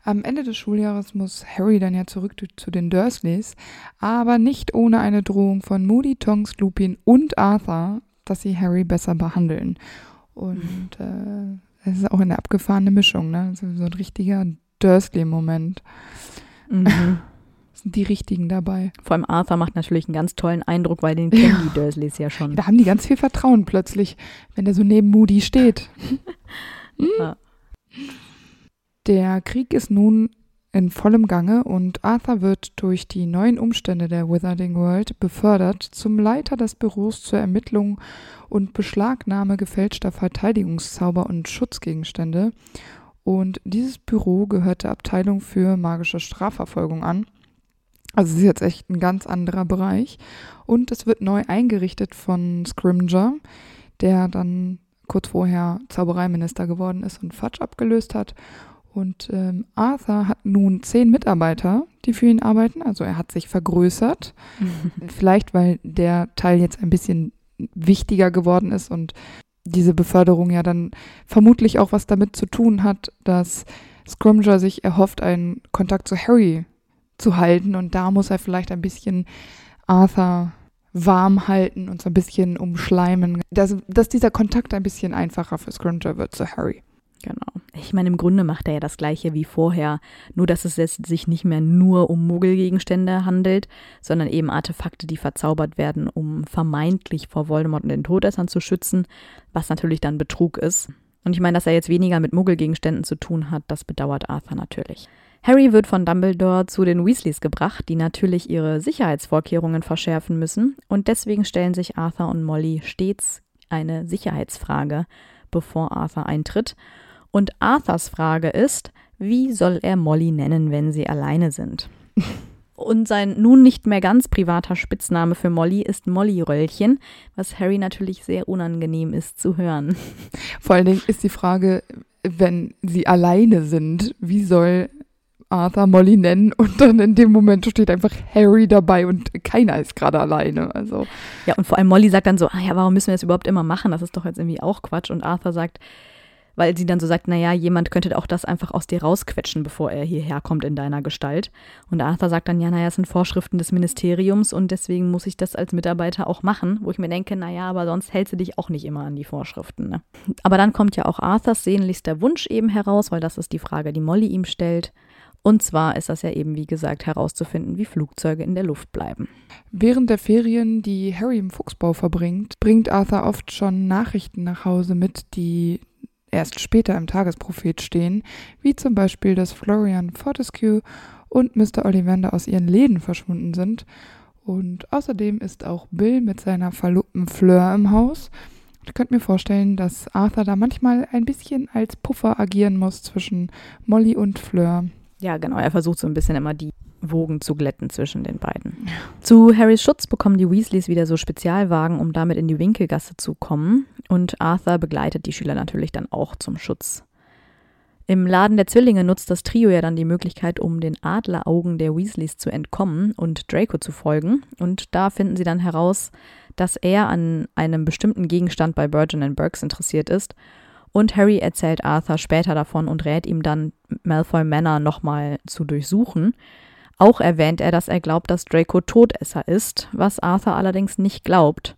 Am Ende des Schuljahres muss Harry dann ja zurück zu den Dursleys, aber nicht ohne eine Drohung von Moody, Tonks, Lupin und Arthur, dass sie Harry besser behandeln. Und es ist auch eine abgefahrene Mischung, ne? So ein richtiger Dursley-Moment. Mhm. Sind die Richtigen dabei. Vor allem Arthur macht natürlich einen ganz tollen Eindruck, weil den kennen die Dursleys ja schon. Da haben die ganz viel Vertrauen plötzlich, wenn der so neben Moody steht. Hm? Ja. Der Krieg ist nun in vollem Gange und Arthur wird durch die neuen Umstände der Wizarding World befördert zum Leiter des Büros zur Ermittlung und Beschlagnahme gefälschter Verteidigungszauber und Schutzgegenstände. Und dieses Büro gehört der Abteilung für magische Strafverfolgung an. Also es ist jetzt echt ein ganz anderer Bereich. Und es wird neu eingerichtet von Scrimgeour, der dann kurz vorher Zaubereiminister geworden ist und Fudge abgelöst hat. Und Arthur hat nun 10 Mitarbeiter, die für ihn arbeiten. Also er hat sich vergrößert. Vielleicht, weil der Teil jetzt ein bisschen wichtiger geworden ist und diese Beförderung ja dann vermutlich auch was damit zu tun hat, dass Scrimgeour sich erhofft, einen Kontakt zu Harry zu halten. Und da muss er vielleicht ein bisschen Arthur warm halten und so ein bisschen umschleimen. Dass dieser Kontakt ein bisschen einfacher für Scrimgeour wird zu Harry. Genau. Ich meine, im Grunde macht er ja das Gleiche wie vorher, nur dass es jetzt sich nicht mehr nur um Muggelgegenstände handelt, sondern eben Artefakte, die verzaubert werden, um vermeintlich vor Voldemort und den Todessern zu schützen, was natürlich dann Betrug ist. Und ich meine, dass er jetzt weniger mit Muggelgegenständen zu tun hat, das bedauert Arthur natürlich. Harry wird von Dumbledore zu den Weasleys gebracht, die natürlich ihre Sicherheitsvorkehrungen verschärfen müssen und deswegen stellen sich Arthur und Molly stets eine Sicherheitsfrage, bevor Arthur eintritt. Und Arthurs Frage ist, wie soll er Molly nennen, wenn sie alleine sind? Und sein nun nicht mehr ganz privater Spitzname für Molly ist Molly-Röllchen, was Harry natürlich sehr unangenehm ist zu hören. Vor allen Dingen ist die Frage, wenn sie alleine sind, wie soll Arthur Molly nennen? Und dann in dem Moment steht einfach Harry dabei und keiner ist gerade alleine. Also. Ja, und vor allem Molly sagt dann so, warum müssen wir das überhaupt immer machen? Das ist doch jetzt irgendwie auch Quatsch. Und Arthur sagt, weil sie dann so sagt, naja, jemand könnte auch das einfach aus dir rausquetschen, bevor er hierher kommt in deiner Gestalt. Und Arthur sagt dann, ja, naja, es sind Vorschriften des Ministeriums und deswegen muss ich das als Mitarbeiter auch machen, wo ich mir denke, naja, aber sonst hältst du dich auch nicht immer an die Vorschriften, ne? Aber dann kommt ja auch Arthurs sehnlichster Wunsch eben heraus, weil das ist die Frage, die Molly ihm stellt. Und zwar ist das ja eben, wie gesagt, herauszufinden, wie Flugzeuge in der Luft bleiben. Während der Ferien, die Harry im Fuchsbau verbringt, bringt Arthur oft schon Nachrichten nach Hause mit, die erst später im Tagesprophet stehen, wie zum Beispiel, dass Florian Fortescue und Mr. Ollivander aus ihren Läden verschwunden sind Und außerdem ist auch Bill mit seiner Verlobten Fleur im Haus. Ich könnte mir vorstellen, dass Arthur da manchmal ein bisschen als Puffer agieren muss zwischen Molly und Fleur. Ja, genau. Er versucht so ein bisschen immer die Wogen zu glätten zwischen den beiden. Zu Harrys Schutz bekommen die Weasleys wieder so Spezialwagen, um damit in die Winkelgasse zu kommen. Und Arthur begleitet die Schüler natürlich dann auch zum Schutz. Im Laden der Zwillinge nutzt das Trio ja dann die Möglichkeit, um den Adleraugen der Weasleys zu entkommen und Draco zu folgen. Und da finden sie dann heraus, dass er an einem bestimmten Gegenstand bei Borgin and Burkes interessiert ist. Und Harry erzählt Arthur später davon und rät ihm dann, Malfoy Manor nochmal zu durchsuchen. Auch erwähnt er, dass er glaubt, dass Draco Todesser ist, was Arthur allerdings nicht glaubt.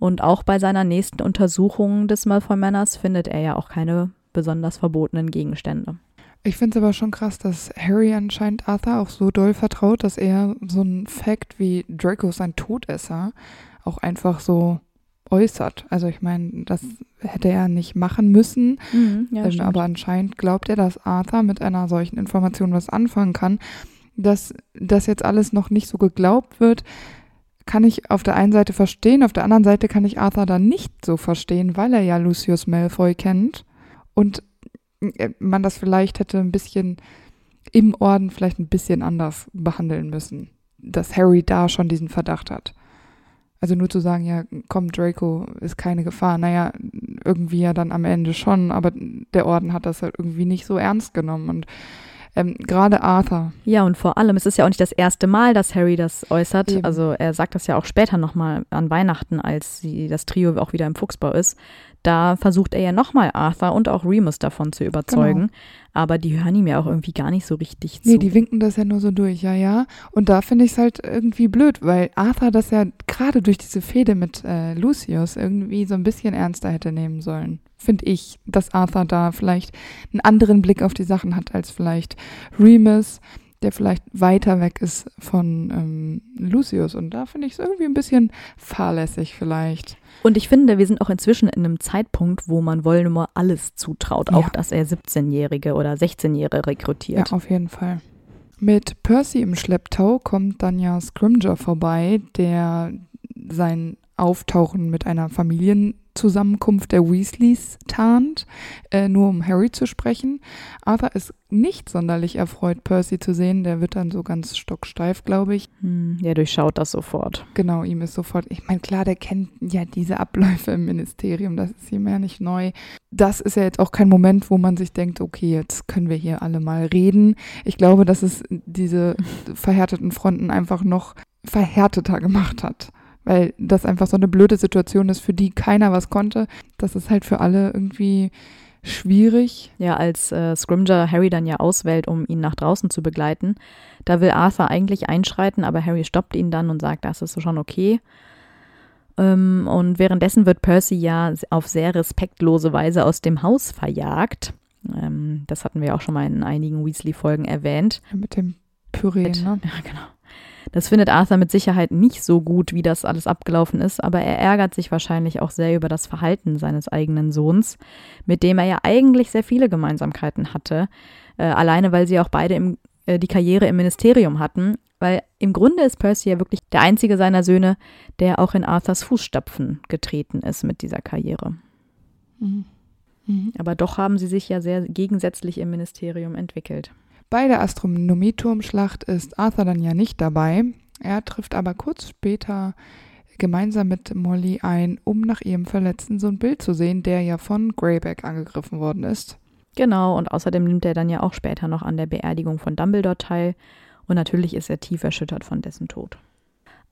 Und auch bei seiner nächsten Untersuchung des Malfoy Manors findet er ja auch keine besonders verbotenen Gegenstände. Ich finde es aber schon krass, dass Harry anscheinend Arthur auch so doll vertraut, dass er so einen Fact wie Draco ist ein Todesser auch einfach so äußert. Also ich meine, das hätte er nicht machen müssen, ja, aber anscheinend glaubt er, dass Arthur mit einer solchen Information was anfangen kann. Dass das jetzt alles noch nicht so geglaubt wird, kann ich auf der einen Seite verstehen, auf der anderen Seite kann ich Arthur da nicht so verstehen, weil er ja Lucius Malfoy kennt und man das vielleicht hätte ein bisschen im Orden vielleicht ein bisschen anders behandeln müssen, dass Harry da schon diesen Verdacht hat. Also nur zu sagen, ja, komm, Draco ist keine Gefahr. Naja, irgendwie ja dann am Ende schon, aber der Orden hat das halt irgendwie nicht so ernst genommen und gerade Arthur. Ja, und vor allem, es ist ja auch nicht das erste Mal, dass Harry das äußert. Eben. Also er sagt das ja auch später nochmal an Weihnachten, als das Trio auch wieder im Fuchsbau ist. Da versucht er ja nochmal Arthur und auch Remus davon zu überzeugen. Genau. Aber die hören ihm ja auch irgendwie gar nicht so richtig zu. Nee, die winken das ja nur so durch, ja. Und da finde ich es halt irgendwie blöd, weil Arthur das ja gerade durch diese Fehde mit Lucius irgendwie so ein bisschen ernster hätte nehmen sollen. Finde ich, dass Arthur da vielleicht einen anderen Blick auf die Sachen hat als vielleicht Remus, der vielleicht weiter weg ist von Lucius. Und da finde ich es irgendwie ein bisschen fahrlässig vielleicht. Und ich finde, wir sind auch inzwischen in einem Zeitpunkt, wo man Voldemort alles zutraut. Auch, dass er 17-Jährige oder 16-Jährige rekrutiert. Ja, auf jeden Fall. Mit Percy im Schlepptau kommt dann ja Scrimgeour vorbei, der sein Auftauchen mit einer Familienzusammenkunft der Weasleys tarnt, nur um Harry zu sprechen. Arthur ist nicht sonderlich erfreut, Percy zu sehen. Der wird dann so ganz stocksteif, glaube ich. Der durchschaut das sofort. Genau, ihm ist sofort, ich meine, klar, der kennt ja diese Abläufe im Ministerium, das ist ihm ja nicht neu. Das ist ja jetzt auch kein Moment, wo man sich denkt, okay, jetzt können wir hier alle mal reden. Ich glaube, dass es diese verhärteten Fronten einfach noch verhärteter gemacht hat. Weil das einfach so eine blöde Situation ist, für die keiner was konnte. Das ist halt für alle irgendwie schwierig. Ja, als Scrimgeour Harry dann ja auswählt, um ihn nach draußen zu begleiten, da will Arthur eigentlich einschreiten, aber Harry stoppt ihn dann und sagt, das ist schon okay. Und währenddessen wird Percy ja auf sehr respektlose Weise aus dem Haus verjagt. Das hatten wir auch schon mal in einigen Weasley-Folgen erwähnt. Ja, mit dem Püree, ne? Ja, genau. Das findet Arthur mit Sicherheit nicht so gut, wie das alles abgelaufen ist, aber er ärgert sich wahrscheinlich auch sehr über das Verhalten seines eigenen Sohns, mit dem er ja eigentlich sehr viele Gemeinsamkeiten hatte, alleine weil sie auch beide die Karriere im Ministerium hatten, weil im Grunde ist Percy ja wirklich der einzige seiner Söhne, der auch in Arthurs Fußstapfen getreten ist mit dieser Karriere. Mhm. Mhm. Aber doch haben sie sich ja sehr gegensätzlich im Ministerium entwickelt. Bei der Astronomieturmschlacht ist Arthur dann ja nicht dabei. Er trifft aber kurz später gemeinsam mit Molly ein, um nach ihrem verletzten Sohn Bill zu sehen, der ja von Greyback angegriffen worden ist. Genau, und außerdem nimmt er dann ja auch später noch an der Beerdigung von Dumbledore teil. Und natürlich ist er tief erschüttert von dessen Tod.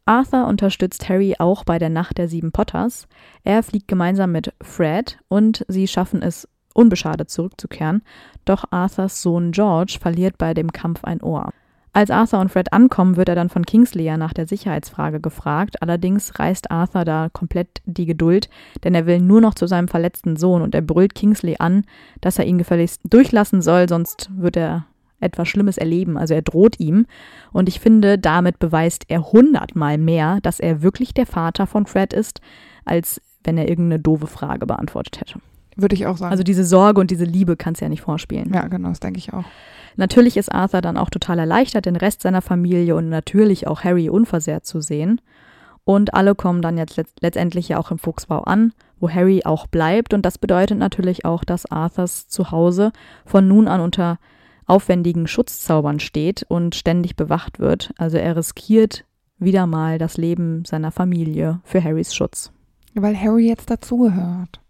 Arthur unterstützt Harry auch bei der Nacht der 7 Potters. Er fliegt gemeinsam mit Fred und sie schaffen es, unbeschadet zurückzukehren, doch Arthurs Sohn George verliert bei dem Kampf ein Ohr. Als Arthur und Fred ankommen, wird er dann von Kingsley ja nach der Sicherheitsfrage gefragt, allerdings reißt Arthur da komplett die Geduld, denn er will nur noch zu seinem verletzten Sohn und er brüllt Kingsley an, dass er ihn gefälligst durchlassen soll, sonst wird er etwas Schlimmes erleben, also er droht ihm. Und ich finde, damit beweist er 100-mal mehr, dass er wirklich der Vater von Fred ist, als wenn er irgendeine doofe Frage beantwortet hätte. Würde ich auch sagen. Also diese Sorge und diese Liebe kannst du ja nicht vorspielen. Ja, genau, das denke ich auch. Natürlich ist Arthur dann auch total erleichtert, den Rest seiner Familie und natürlich auch Harry unversehrt zu sehen. Und alle kommen dann jetzt letztendlich ja auch im Fuchsbau an, wo Harry auch bleibt. Und das bedeutet natürlich auch, dass Arthurs Zuhause von nun an unter aufwendigen Schutzzaubern steht und ständig bewacht wird. Also er riskiert wieder mal das Leben seiner Familie für Harrys Schutz. Weil Harry jetzt dazugehört.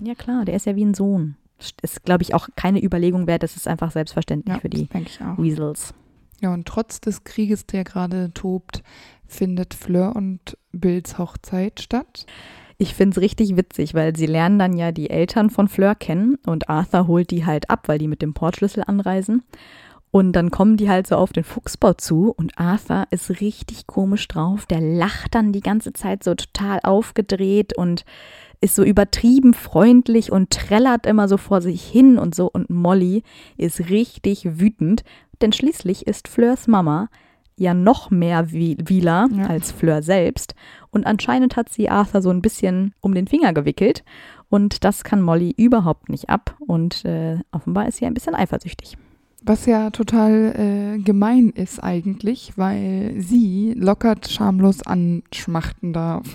Ja klar, der ist ja wie ein Sohn. Ist, glaube ich, auch keine Überlegung wert. Das ist einfach selbstverständlich für die Weasels. Ja, und trotz des Krieges, der gerade tobt, findet Fleur und Bills Hochzeit statt. Ich finde es richtig witzig, weil sie lernen dann ja die Eltern von Fleur kennen und Arthur holt die halt ab, weil die mit dem Portschlüssel anreisen. Und dann kommen die halt so auf den Fuchsbau zu und Arthur ist richtig komisch drauf. Der lacht dann die ganze Zeit so total aufgedreht und ist so übertrieben freundlich und trällert immer so vor sich hin und so. Und Molly ist richtig wütend, denn schließlich ist Fleurs Mama ja noch mehr Wieler als Fleur selbst. Und anscheinend hat sie Arthur so ein bisschen um den Finger gewickelt. Und das kann Molly überhaupt nicht ab. Und offenbar ist sie ein bisschen eifersüchtig. Was ja total gemein ist eigentlich, weil sie Lockhart schamlos anschmachten darf.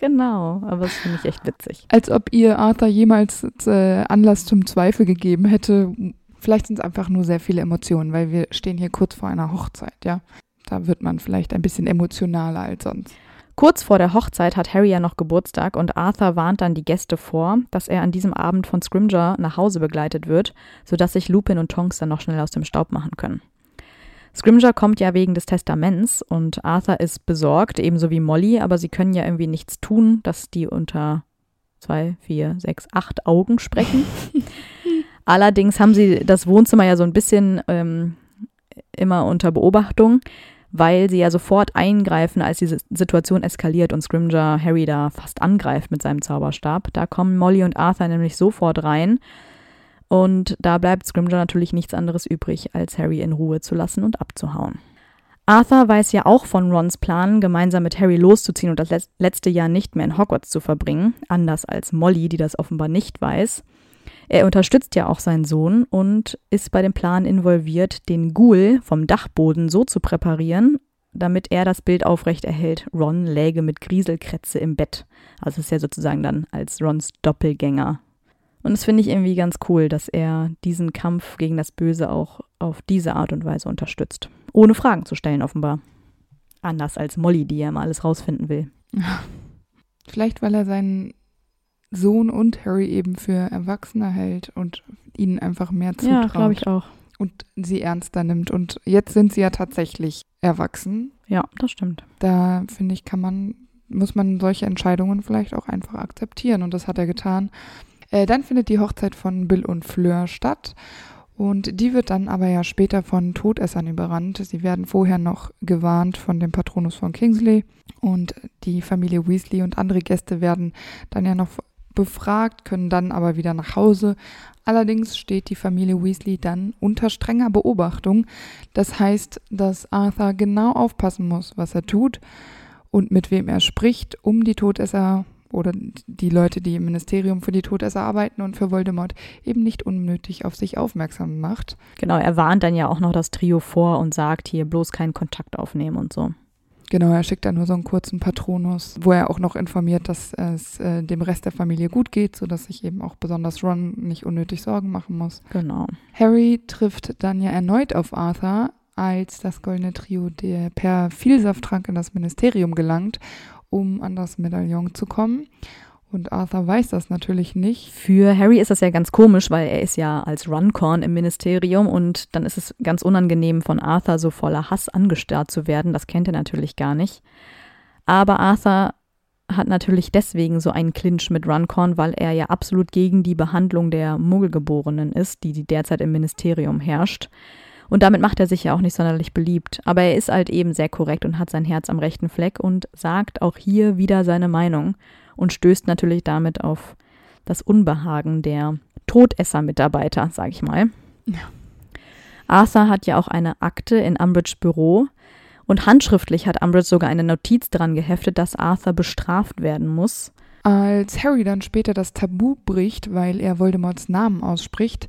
Genau, aber das finde ich echt witzig. Als ob ihr Arthur jemals Anlass zum Zweifel gegeben hätte. Vielleicht sind es einfach nur sehr viele Emotionen, weil wir stehen hier kurz vor einer Hochzeit, ja. Da wird man vielleicht ein bisschen emotionaler als sonst. Kurz vor der Hochzeit hat Harry ja noch Geburtstag und Arthur warnt dann die Gäste vor, dass er an diesem Abend von Scrimgeour nach Hause begleitet wird, sodass sich Lupin und Tonks dann noch schnell aus dem Staub machen können. Scrimgeour kommt ja wegen des Testaments und Arthur ist besorgt, ebenso wie Molly, aber sie können ja irgendwie nichts tun, dass die unter 2, 4, 6, 8 Augen sprechen. Allerdings haben sie das Wohnzimmer ja so ein bisschen immer unter Beobachtung, weil sie ja sofort eingreifen, als die Situation eskaliert und Scrimgeour Harry da fast angreift mit seinem Zauberstab. Da kommen Molly und Arthur nämlich sofort rein. Und da bleibt Scrimgeour natürlich nichts anderes übrig, als Harry in Ruhe zu lassen und abzuhauen. Arthur weiß ja auch von Rons Plan, gemeinsam mit Harry loszuziehen und das letzte Jahr nicht mehr in Hogwarts zu verbringen, anders als Molly, die das offenbar nicht weiß. Er unterstützt ja auch seinen Sohn und ist bei dem Plan involviert, den Ghoul vom Dachboden so zu präparieren, damit er das Bild aufrecht erhält, Ron läge mit Grieselkrätze im Bett. Also ist ja sozusagen dann als Rons Doppelgänger. Und das finde ich irgendwie ganz cool, dass er diesen Kampf gegen das Böse auch auf diese Art und Weise unterstützt. Ohne Fragen zu stellen, offenbar. Anders als Molly, die ja mal alles rausfinden will. Vielleicht, weil er seinen Sohn und Harry eben für Erwachsene hält und ihnen einfach mehr zutraut. Ja, glaube ich auch. Und sie ernster nimmt. Und jetzt sind sie ja tatsächlich erwachsen. Ja, das stimmt. Da, finde ich, muss man solche Entscheidungen vielleicht auch einfach akzeptieren. Und das hat er getan. Dann findet die Hochzeit von Bill und Fleur statt und die wird dann aber ja später von Todessern überrannt. Sie werden vorher noch gewarnt von dem Patronus von Kingsley und die Familie Weasley und andere Gäste werden dann ja noch befragt, können dann aber wieder nach Hause. Allerdings steht die Familie Weasley dann unter strenger Beobachtung. Das heißt, dass Arthur genau aufpassen muss, was er tut und mit wem er spricht, um die Todesser oder die Leute, die im Ministerium für die Todesser arbeiten und für Voldemort, eben nicht unnötig auf sich aufmerksam macht. Genau, er warnt dann ja auch noch das Trio vor und sagt, hier bloß keinen Kontakt aufnehmen und so. Genau, er schickt dann nur so einen kurzen Patronus, wo er auch noch informiert, dass es dem Rest der Familie gut geht, sodass sich eben auch besonders Ron nicht unnötig Sorgen machen muss. Genau. Harry trifft dann ja erneut auf Arthur, als das goldene Trio der per Vielsafttrank in das Ministerium gelangt, um an das Medaillon zu kommen. Und Arthur weiß das natürlich nicht. Für Harry ist das ja ganz komisch, weil er ist ja als Runcorn im Ministerium und dann ist es ganz unangenehm, von Arthur so voller Hass angestarrt zu werden. Das kennt er natürlich gar nicht. Aber Arthur hat natürlich deswegen so einen Clinch mit Runcorn, weil er ja absolut gegen die Behandlung der Muggelgeborenen ist, die derzeit im Ministerium herrscht. Und damit macht er sich ja auch nicht sonderlich beliebt. Aber er ist halt eben sehr korrekt und hat sein Herz am rechten Fleck und sagt auch hier wieder seine Meinung und stößt natürlich damit auf das Unbehagen der Todesser-Mitarbeiter, sag ich mal. Ja. Arthur hat ja auch eine Akte in Umbridges Büro und handschriftlich hat Umbridge sogar eine Notiz dran geheftet, dass Arthur bestraft werden muss. Als Harry dann später das Tabu bricht, weil er Voldemorts Namen ausspricht,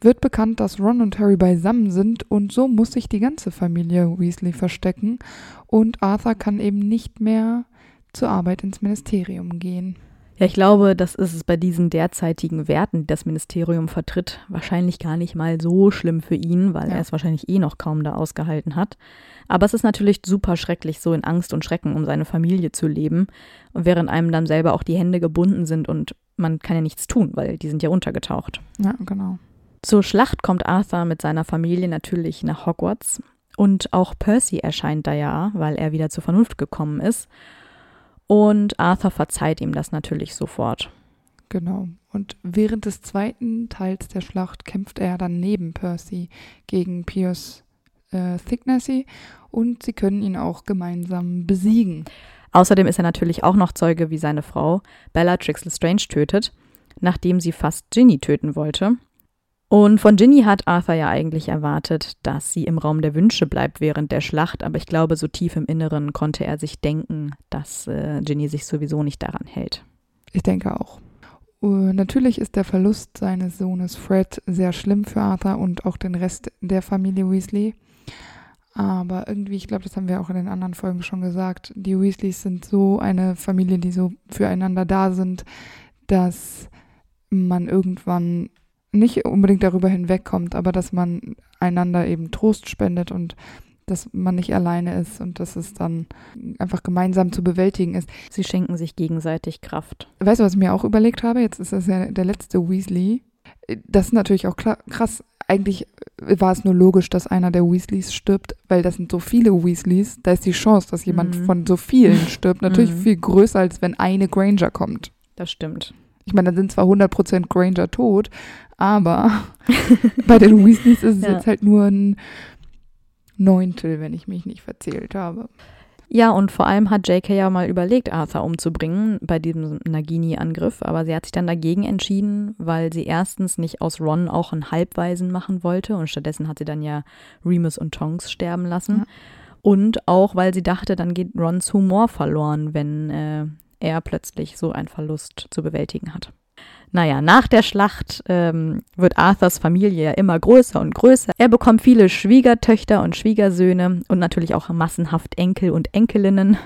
wird bekannt, dass Ron und Harry beisammen sind und so muss sich die ganze Familie Weasley verstecken und Arthur kann eben nicht mehr zur Arbeit ins Ministerium gehen. Ja, ich glaube, das ist es bei diesen derzeitigen Werten, die das Ministerium vertritt, wahrscheinlich gar nicht mal so schlimm für ihn, weil er es wahrscheinlich eh noch kaum da ausgehalten hat. Aber es ist natürlich super schrecklich, so in Angst und Schrecken um seine Familie zu leben, und während einem dann selber auch die Hände gebunden sind und man kann ja nichts tun, weil die sind ja untergetaucht. Ja, genau. Zur Schlacht kommt Arthur mit seiner Familie natürlich nach Hogwarts und auch Percy erscheint da ja, weil er wieder zur Vernunft gekommen ist. Und Arthur verzeiht ihm das natürlich sofort. Genau. Und während des zweiten Teils der Schlacht kämpft er dann neben Percy gegen Pius Thicknessy und sie können ihn auch gemeinsam besiegen. Außerdem ist er natürlich auch noch Zeuge, wie seine Frau Bellatrix Lestrange tötet, nachdem sie fast Ginny töten wollte. Und von Ginny hat Arthur ja eigentlich erwartet, dass sie im Raum der Wünsche bleibt während der Schlacht, aber ich glaube, so tief im Inneren konnte er sich denken, dass Ginny sich sowieso nicht daran hält. Ich denke auch. Natürlich ist der Verlust seines Sohnes Fred sehr schlimm für Arthur und auch den Rest der Familie Weasley. Aber irgendwie, ich glaube, das haben wir auch in den anderen Folgen schon gesagt, die Weasleys sind so eine Familie, die so füreinander da sind, dass man irgendwann nicht unbedingt darüber hinwegkommt, aber dass man einander eben Trost spendet und dass man nicht alleine ist und dass es dann einfach gemeinsam zu bewältigen ist. Sie schenken sich gegenseitig Kraft. Weißt du, was ich mir auch überlegt habe? Jetzt ist das ja der letzte Weasley. Das ist natürlich auch krass. Eigentlich war es nur logisch, dass einer der Weasleys stirbt, weil das sind so viele Weasleys. Da ist die Chance, dass jemand von so vielen stirbt, natürlich viel größer, als wenn eine Granger kommt. Das stimmt. Ich meine, dann sind zwar 100% Granger tot, aber bei den Weasleys ist es jetzt halt nur ein Neuntel, wenn ich mich nicht verzählt habe. Ja, und vor allem hat JK ja mal überlegt, Arthur umzubringen bei diesem Nagini-Angriff, aber sie hat sich dann dagegen entschieden, weil sie erstens nicht aus Ron auch einen Halbwaisen machen wollte und stattdessen hat sie dann ja Remus und Tonks sterben lassen. Ja. Und auch, weil sie dachte, dann geht Rons Humor verloren, wenn er plötzlich so einen Verlust zu bewältigen hat. Naja, nach der Schlacht wird Arthurs Familie ja immer größer und größer. Er bekommt viele Schwiegertöchter und Schwiegersöhne und natürlich auch massenhaft Enkel und Enkelinnen.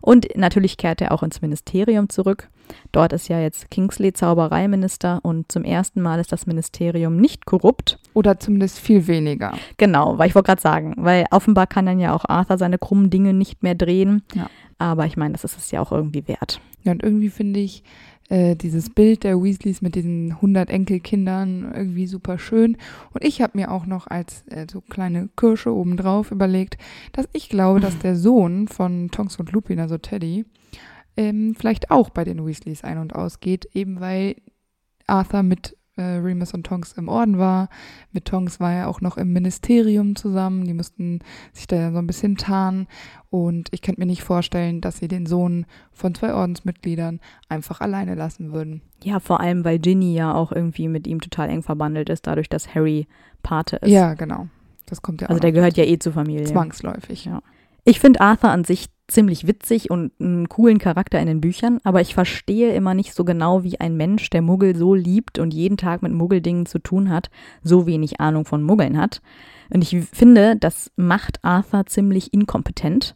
Und natürlich kehrt er auch ins Ministerium zurück. Dort ist ja jetzt Kingsley Zaubereiminister und zum ersten Mal ist das Ministerium nicht korrupt. Oder zumindest viel weniger. Genau, weil ich wollte gerade sagen, weil offenbar kann dann ja auch Arthur seine krummen Dinge nicht mehr drehen. Ja. Aber ich meine, das ist es ja auch irgendwie wert. Ja, und irgendwie finde ich dieses Bild der Weasleys mit diesen 100 Enkelkindern irgendwie super schön. Und ich habe mir auch noch als so kleine Kirsche obendrauf überlegt, dass ich glaube, dass der Sohn von Tonks und Lupin, also Teddy, vielleicht auch bei den Weasleys ein- und ausgeht, eben weil Arthur mit Remus und Tonks im Orden war. Mit Tonks war er auch noch im Ministerium zusammen. Die mussten sich da ja so ein bisschen tarnen. Und ich könnte mir nicht vorstellen, dass sie den Sohn von 2 Ordensmitgliedern einfach alleine lassen würden. Ja, vor allem, weil Ginny ja auch irgendwie mit ihm total eng verbandelt ist, dadurch, dass Harry Pate ist. Ja, genau. Das kommt ja auch. Also der gehört ja eh zur Familie. Zwangsläufig, ja. Ich finde Arthur an sich ziemlich witzig und einen coolen Charakter in den Büchern, aber ich verstehe immer nicht so genau, wie ein Mensch, der Muggel so liebt und jeden Tag mit Muggeldingen zu tun hat, so wenig Ahnung von Muggeln hat. Und ich finde, das macht Arthur ziemlich inkompetent.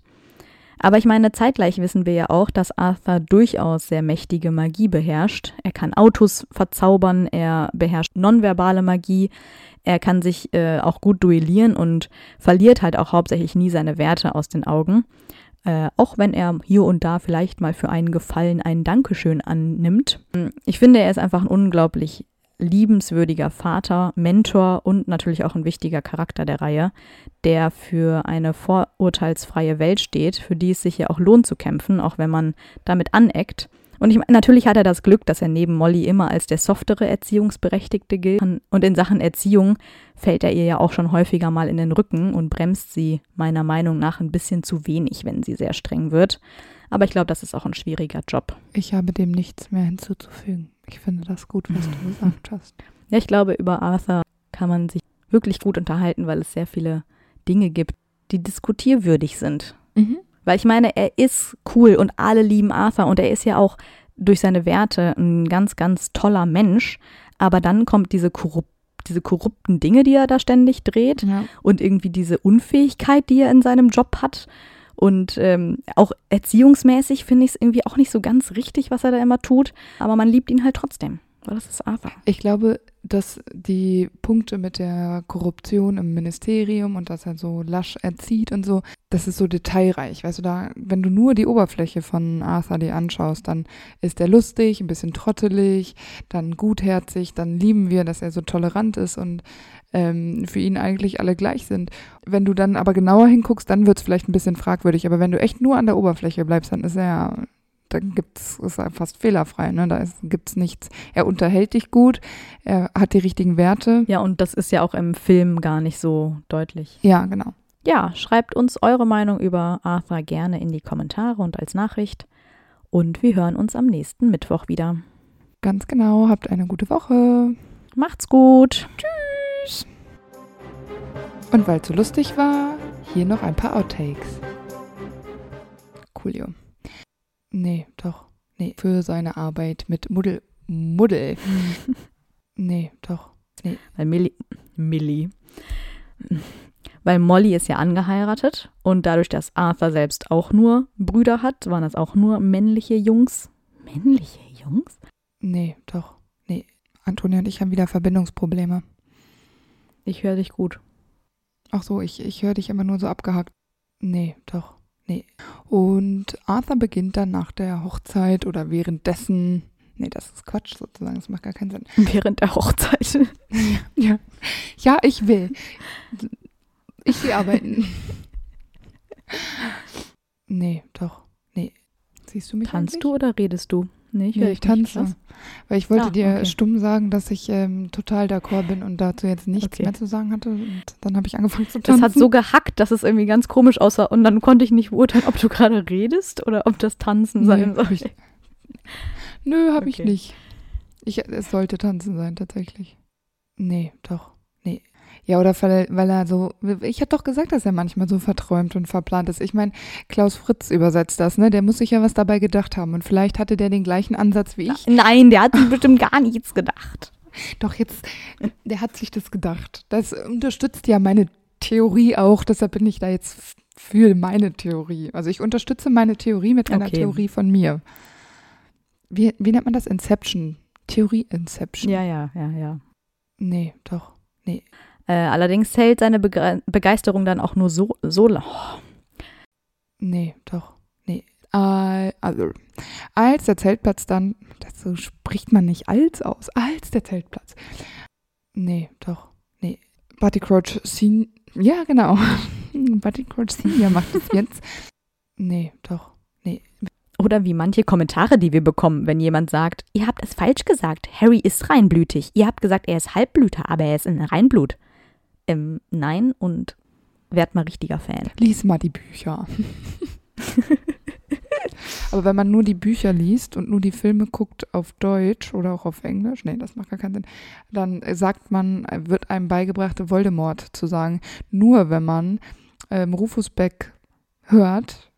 Aber ich meine, zeitgleich wissen wir ja auch, dass Arthur durchaus sehr mächtige Magie beherrscht. Er kann Autos verzaubern, er beherrscht nonverbale Magie, er kann sich auch gut duellieren und verliert halt auch hauptsächlich nie seine Werte aus den Augen. Auch wenn er hier und da vielleicht mal für einen Gefallen ein Dankeschön annimmt. Ich finde, er ist einfach ein unglaublich liebenswürdiger Vater, Mentor und natürlich auch ein wichtiger Charakter der Reihe, der für eine vorurteilsfreie Welt steht, für die es sich ja auch lohnt zu kämpfen, auch wenn man damit aneckt. Und ich meine, natürlich hat er das Glück, dass er neben Molly immer als der softere Erziehungsberechtigte gilt. Und in Sachen Erziehung fällt er ihr ja auch schon häufiger mal in den Rücken und bremst sie meiner Meinung nach ein bisschen zu wenig, wenn sie sehr streng wird. Aber ich glaube, das ist auch ein schwieriger Job. Ich habe dem nichts mehr hinzuzufügen. Ich finde das gut, was du gesagt hast. Ja, ich glaube, über Arthur kann man sich wirklich gut unterhalten, weil es sehr viele Dinge gibt, die diskutierwürdig sind. Mhm. Weil ich meine, er ist cool und alle lieben Arthur und er ist ja auch durch seine Werte ein ganz, ganz toller Mensch, aber dann kommt diese korrupten Dinge, die er da ständig dreht, ja, und irgendwie diese Unfähigkeit, die er in seinem Job hat. Und auch erziehungsmäßig finde ich es irgendwie auch nicht so ganz richtig, was er da immer tut. Aber man liebt ihn halt trotzdem, weil das ist Arthur. Ich glaube, dass die Punkte mit der Korruption im Ministerium und dass er so lasch erzieht und so, das ist so detailreich. Weißt du, da, wenn du nur die Oberfläche von Arthur dir anschaust, dann ist er lustig, ein bisschen trottelig, dann gutherzig, dann lieben wir, dass er so tolerant ist und für ihn eigentlich alle gleich sind. Wenn du dann aber genauer hinguckst, dann wird es vielleicht ein bisschen fragwürdig. Aber wenn du echt nur an der Oberfläche bleibst, dann ist er ja, dann ist er fast fehlerfrei. Ne? Da gibt es nichts. Er unterhält dich gut, er hat die richtigen Werte. Ja, und das ist ja auch im Film gar nicht so deutlich. Ja, genau. Ja, schreibt uns eure Meinung über Arthur gerne in die Kommentare und als Nachricht. Und wir hören uns am nächsten Mittwoch wieder. Ganz genau, habt eine gute Woche. Macht's gut. Tschüss. Und weil es so lustig war, hier noch ein paar Outtakes. Coolio. Nee, doch. Nee, für seine Arbeit mit Muddel. Nee, doch. Nee. Weil Molly ist ja angeheiratet und dadurch, dass Arthur selbst auch nur Brüder hat, waren das auch nur männliche Jungs. Männliche Jungs? Nee, doch. Nee. Antonia und ich haben wieder Verbindungsprobleme. Ich höre dich gut. Ach so, ich höre dich immer nur so abgehackt. Nee, doch, nee. Und Arthur beginnt dann nach der Hochzeit oder währenddessen. Nee, das ist Quatsch sozusagen, das macht gar keinen Sinn. Während der Hochzeit? Ja, ich will. Ich will arbeiten. Nee, doch, nee. Siehst du mich eigentlich? Tanzt du oder redest du? Nee, ich tanze. Nicht, weil ich wollte dir stumm sagen, dass ich total d'accord bin und dazu jetzt nichts mehr zu sagen hatte. Und dann habe ich angefangen zu tanzen. Das hat so gehackt, dass es irgendwie ganz komisch aussah. Und dann konnte ich nicht beurteilen, ob du gerade redest oder ob das Tanzen sein soll. Nö, habe ich nicht. Es sollte Tanzen sein, tatsächlich. Nee, doch. Nee. Ja, oder weil er so, ich habe doch gesagt, dass er manchmal so verträumt und verplant ist. Ich meine, Klaus Fritz übersetzt das, ne? Der muss sich ja was dabei gedacht haben. Und vielleicht hatte der den gleichen Ansatz wie ich. Nein, der hat sich bestimmt gar nichts gedacht. Doch, jetzt, der hat sich das gedacht. Das unterstützt ja meine Theorie auch. Deshalb bin ich da jetzt für meine Theorie. Also ich unterstütze meine Theorie mit einer Theorie von mir. Wie nennt man das? Inception. Theorie Inception. Ja. Nee, doch, nee. Allerdings hält seine Begeisterung dann auch nur so lange. Oh. Nee, doch. Nee. Als der Zeltplatz dann, dazu spricht man nicht als aus, als der Zeltplatz. Nee, doch. Nee. Barty Crouch Senior, ja genau. Barty Crouch Senior macht das jetzt. Nee, doch. Nee. Oder wie manche Kommentare, die wir bekommen, wenn jemand sagt, ihr habt es falsch gesagt, Harry ist reinblütig. Ihr habt gesagt, er ist Halbblüter, aber er ist ein Reinblut. Nein, und werd mal richtiger Fan. Lies mal die Bücher. Aber wenn man nur die Bücher liest und nur die Filme guckt auf Deutsch oder auch auf Englisch, nee, das macht gar keinen Sinn, dann sagt man, wird einem beigebracht, Voldemort zu sagen. Nur wenn man Rufus Beck hört,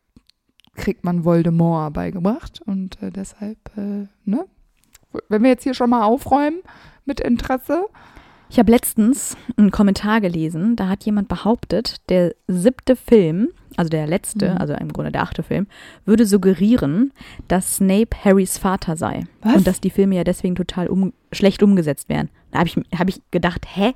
kriegt man Voldemort beigebracht und deshalb, ne? Wenn wir jetzt hier schon mal aufräumen mit Interesse. Ich habe letztens einen Kommentar gelesen, da hat jemand behauptet, der 7. Film, also der letzte, also im Grunde der 8. Film, würde suggerieren, dass Snape Harrys Vater sei. Was? Und dass die Filme ja deswegen total schlecht umgesetzt wären. Da hab ich gedacht, hä?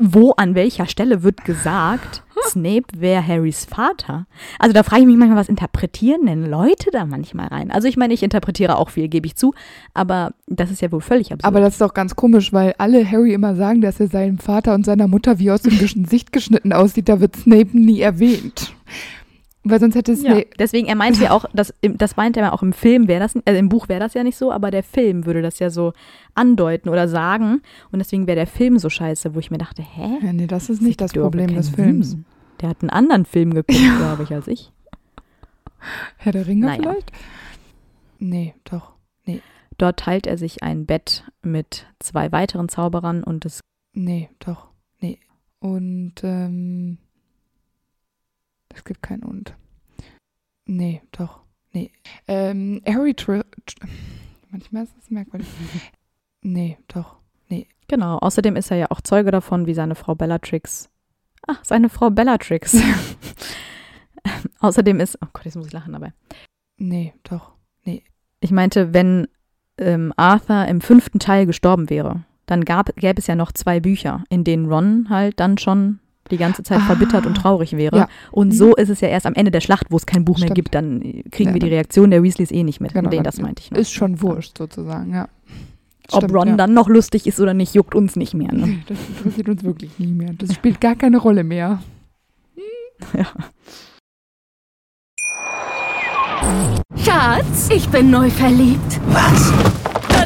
Wo, an welcher Stelle wird gesagt, Snape wäre Harrys Vater? Also da frage ich mich manchmal, was interpretieren denn Leute da manchmal rein? Also ich meine, ich interpretiere auch viel, gebe ich zu, aber das ist ja wohl völlig absurd. Aber das ist doch ganz komisch, weil alle Harry immer sagen, dass er seinem Vater und seiner Mutter wie aus dem Gesicht geschnitten aussieht, da wird Snape nie erwähnt. Weil sonst hätte Snape... Ja, deswegen, er meinte ja auch, das meinte er auch im Film, im Buch wäre das ja nicht so, aber der Film würde das ja so andeuten oder sagen und deswegen wäre der Film so scheiße, wo ich mir dachte, hä? Ja, nee, das ist nicht das Problem des Films. Sinn. Der hat einen anderen Film geguckt, glaube ich, als ich. Herr der Ringe vielleicht? Nee, doch. Nee. Dort teilt er sich ein Bett mit 2 weiteren Zauberern und es... Nee, doch. Nee. Und, es gibt kein Und. Nee, doch. Nee. Harry Trill... Manchmal ist das merkwürdig. Nee, doch. Nee. Genau, außerdem ist er ja auch Zeuge davon, wie seine Frau Bellatrix... Ach, seine Frau Bellatrix. Außerdem ist... Oh Gott, jetzt muss ich lachen dabei. Nee, doch. Nee. Ich meinte, wenn Arthur im 5. Teil gestorben wäre, dann gäbe es ja noch 2 Bücher, in denen Ron halt dann schon die ganze Zeit verbittert und traurig wäre. Ja. Und so ist es ja erst am Ende der Schlacht, wo es kein Buch Stimmt. mehr gibt, dann kriegen wir die Reaktion der Weasleys eh nicht mit. Genau, das meinte ich noch. Ist schon wurscht sozusagen, ja. Ob Stimmt, Ron dann noch lustig ist oder nicht, juckt uns nicht mehr. Ne? Das interessiert uns wirklich nicht mehr. Das spielt gar keine Rolle mehr. Ja. Schatz, ich bin neu verliebt. Was? Da